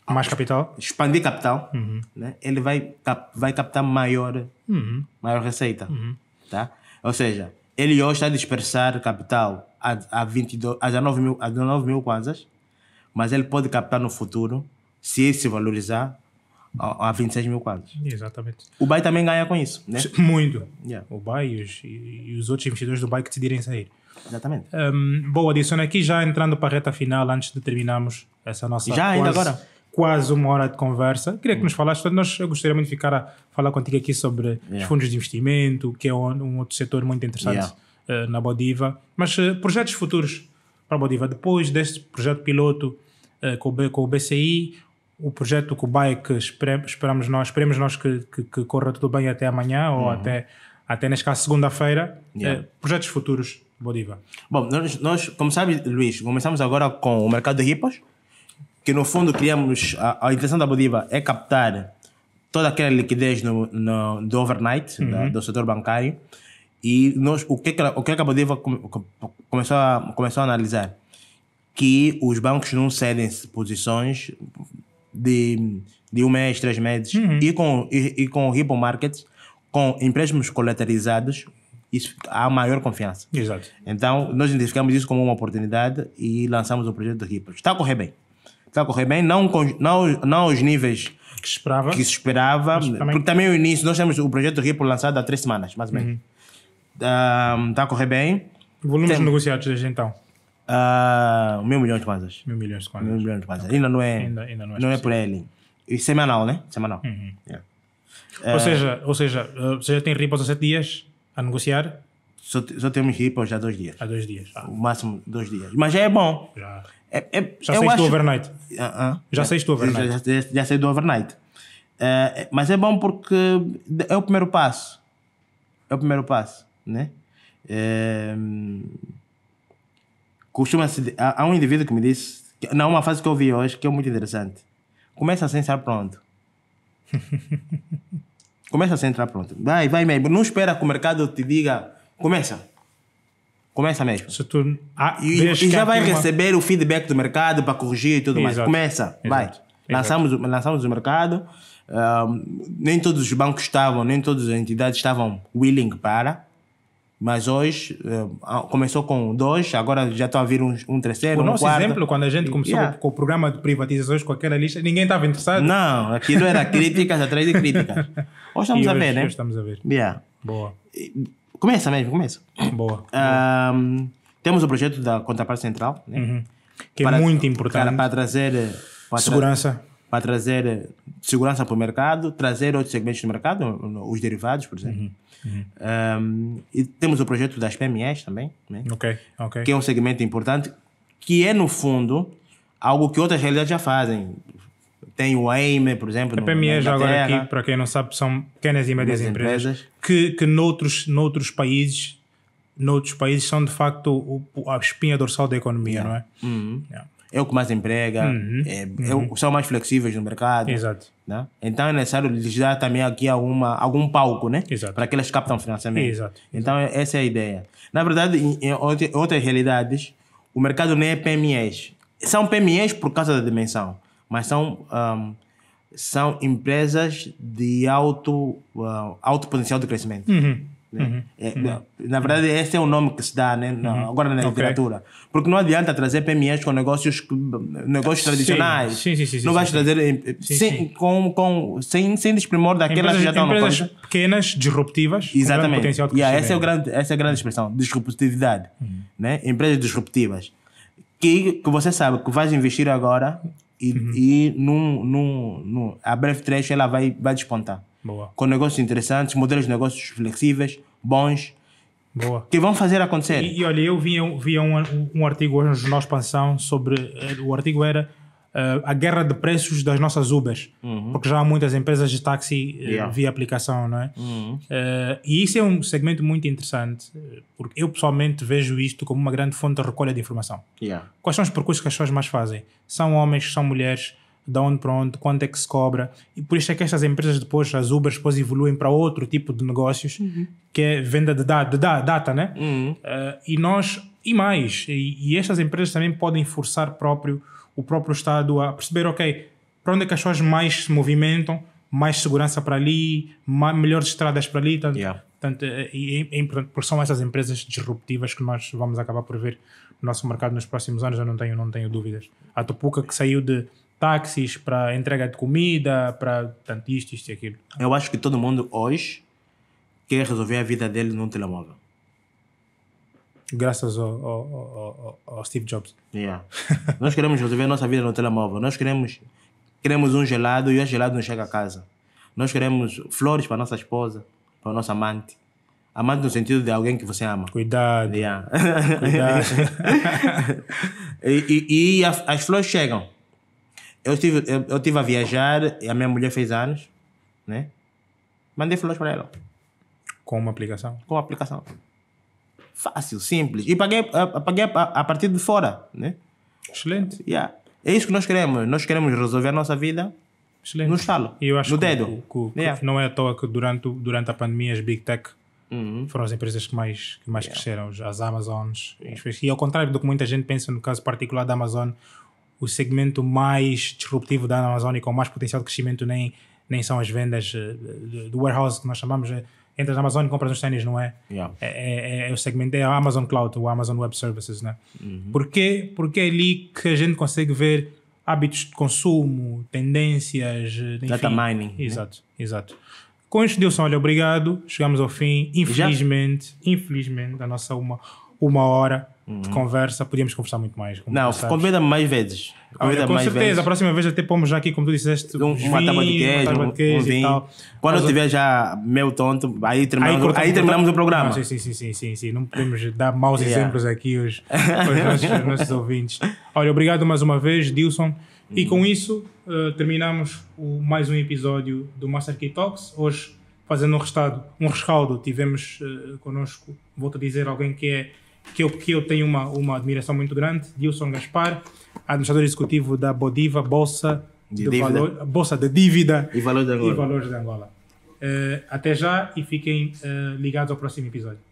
Mais capital? Expandir capital, né? Ele vai captar maior receita. Tá? Ou seja, ele hoje está a dispersar capital a 19 mil kwanzas, mas ele pode captar no futuro, se ele se valorizar, a 26 mil kwanzas. Exatamente. O BAI também ganha com isso, né? Muito. Yeah. O BAI e os outros investidores do BAI que decidirem sair. Exatamente. Boa, Dilson, aqui já entrando para a reta final, antes de terminarmos essa nossa quase uma hora de conversa, queria que nos falasse, eu gostaria muito de ficar a falar contigo aqui sobre os fundos de investimento, que é um outro setor muito interessante na Bodiva, mas projetos futuros para a Bodiva, depois deste projeto piloto com o BCI, o projeto com o BAI, que esperamos nós que corra tudo bem até amanhã, ou até neste caso segunda-feira, projetos futuros Bodiva. Bom, nós, como sabe, Luís, começamos agora com o mercado de ripos, que no fundo criamos, a intenção da Bodiva é captar toda aquela liquidez do overnight, do setor bancário, e nós, o que a Bodiva começou a analisar? Que os bancos não cedem posições de um mês, 3 meses, e com o repo market, com empréstimos coletarizados, isso, há maior confiança. Exato. Então, nós identificamos isso como uma oportunidade e lançamos o projeto de Ripple. Está a correr bem. Está a correr bem, não aos níveis que se esperava, porque também o início, nós temos o projeto de Ripple lançado há 3 semanas, mais ou menos. Está a correr bem. Volumes negociados desde então? 1.000 milhões de kwanzas. 1.000 milhões de kwanzas. 1.000 milhões de kwanzas. Ainda não é por ele. E semanal, né? Semanal. Ou seja, você já tem Ripples há 7 dias? A negociar? Só temos ripos há 2 dias. Há 2 dias. O máximo 2 dias. Mas já é bom. Já saíste do overnight. Já saíste do overnight. Já saí do overnight. Mas é bom porque é o primeiro passo. É o primeiro passo, né? Costuma-se... Há um indivíduo que me disse... Não, uma frase que eu vi hoje que é muito interessante. Começa sem estar pronto. Começa a entrar pronto. Vai mesmo. Não espera que o mercado te diga. Começa. Começa mesmo. Se tu e já vai receber o feedback do mercado para corrigir e tudo mais. Começa. Vai. Exato. Lançamos o mercado. Nem todos os bancos estavam, nem todas as entidades estavam willing para. Mas hoje, começou com 2, agora já está a vir um terceiro, um quarto. O nosso exemplo, quando a gente começou com o programa de privatizações, com aquela lista, ninguém estava interessado. Não, aquilo era críticas atrás de críticas. Hoje estamos a ver, né? Hoje estamos a ver. Yeah. Boa. Começa mesmo, começa. Boa. Temos o projeto da contraparte central, né? Que é muito importante. Para trazer... segurança. Para trazer segurança para o mercado, trazer outros segmentos do mercado, os derivados, por exemplo. E temos o projeto das PMEs também, né? Okay. Que é um segmento importante, que é, no fundo, algo que outras realidades já fazem. Tem o AIME, por exemplo. A PME, já agora aqui, para quem não sabe, são pequenas e médias empresas que noutros países são, de facto, a espinha dorsal da economia, não é? É o que mais emprega, são mais flexíveis no mercado. Exato. Né? Então é necessário lhes dar também aqui algum palco, né? Exato. Para que elas captam financiamento. Exato. Então essa é a ideia. Na verdade, em outras realidades, o mercado nem é PMEs. São PMEs por causa da dimensão, mas são empresas de alto potencial de crescimento. Na verdade, esse é o nome que se dá, né? Agora na literatura. Porque não adianta trazer PMEs com negócios tradicionais. Sim, não vais trazer sem desprimor daquelas que já estão no país. Empresas pequenas, disruptivas. Exatamente. Com potencial de crescimento. Essa é a grande expressão, disruptividade. Né? Empresas disruptivas. Que você sabe que vais investir agora e a breve trecho ela vai despontar. Boa. Com negócios interessantes, modelos de negócios flexíveis, bons, que vão fazer acontecer. E olha, eu vi um artigo hoje no Jornal Expansão sobre, o artigo era a guerra de preços das nossas Ubers, porque já há muitas empresas de táxi via aplicação, não é? E isso é um segmento muito interessante, porque eu pessoalmente vejo isto como uma grande fonte de recolha de informação. Quais são os percursos que as pessoas mais fazem? São homens, são mulheres? De onde para onde, quanto é que se cobra, e por isso é que estas empresas depois, as Ubers depois evoluem para outro tipo de negócios, que é venda de data, né? E estas empresas também podem forçar o próprio Estado a perceber, ok, para onde é que as pessoas mais se movimentam, mais segurança para ali, melhores estradas para ali. Tanto, tanto, é importante, porque são essas empresas disruptivas que nós vamos acabar por ver no nosso mercado nos próximos anos, eu não tenho dúvidas. A Tupuca que saiu de táxis para entrega de comida, para tanto isto e aquilo. Eu acho que todo mundo hoje quer resolver a vida dele num telemóvel. Graças ao Steve Jobs. Nós queremos resolver a nossa vida no telemóvel. Nós queremos um gelado e o gelado não chega a casa. Nós queremos flores para a nossa esposa, para a nossa amante. Amante no sentido de alguém que você ama. Cuidado. Cuidado. E as flores chegam. Eu estive a viajar e a minha mulher fez anos, né? Mandei flores para ela. Com uma aplicação? Com uma aplicação. Fácil, simples. E paguei a partir de fora, né? Excelente. É isso que nós queremos. Nós queremos resolver a nossa vida no estalo, e eu acho no dedo. Que não é à toa que durante a pandemia as Big Tech foram as empresas que mais cresceram. As Amazons. E ao contrário do que muita gente pensa, no caso particular da Amazon, o segmento mais disruptivo da Amazon e com mais potencial de crescimento nem são as vendas do warehouse, que nós chamamos. Entras na Amazon e compras uns ténis, não é? É o segmento, é a Amazon Cloud, o Amazon Web Services, né? Porque é ali que a gente consegue ver hábitos de consumo, tendências, enfim. Data mining. Exato. Com isto, Dilson, olha, obrigado. Chegamos ao fim. Infelizmente, a nossa uma hora de conversa. Podíamos conversar muito mais. Não, convida-me mais vezes. Com certeza, a próxima vez até pomos já aqui, como tu disseste, uma tábua de queijo e tal. Quando eu tiver já meio tonto, aí terminamos o programa. Sim. Não podemos dar maus exemplos aqui aos nossos ouvintes. Olha, obrigado mais uma vez, Dilson. E com isso, terminamos mais um episódio do Master Kit Talks. Hoje, fazendo um rescaldo, tivemos connosco, volto a dizer, alguém que eu tenho uma admiração muito grande, Dilson Gaspar, administrador executivo da Bodiva, Bolsa de Dívida e Valores de Angola. Até já e fiquem ligados ao próximo episódio.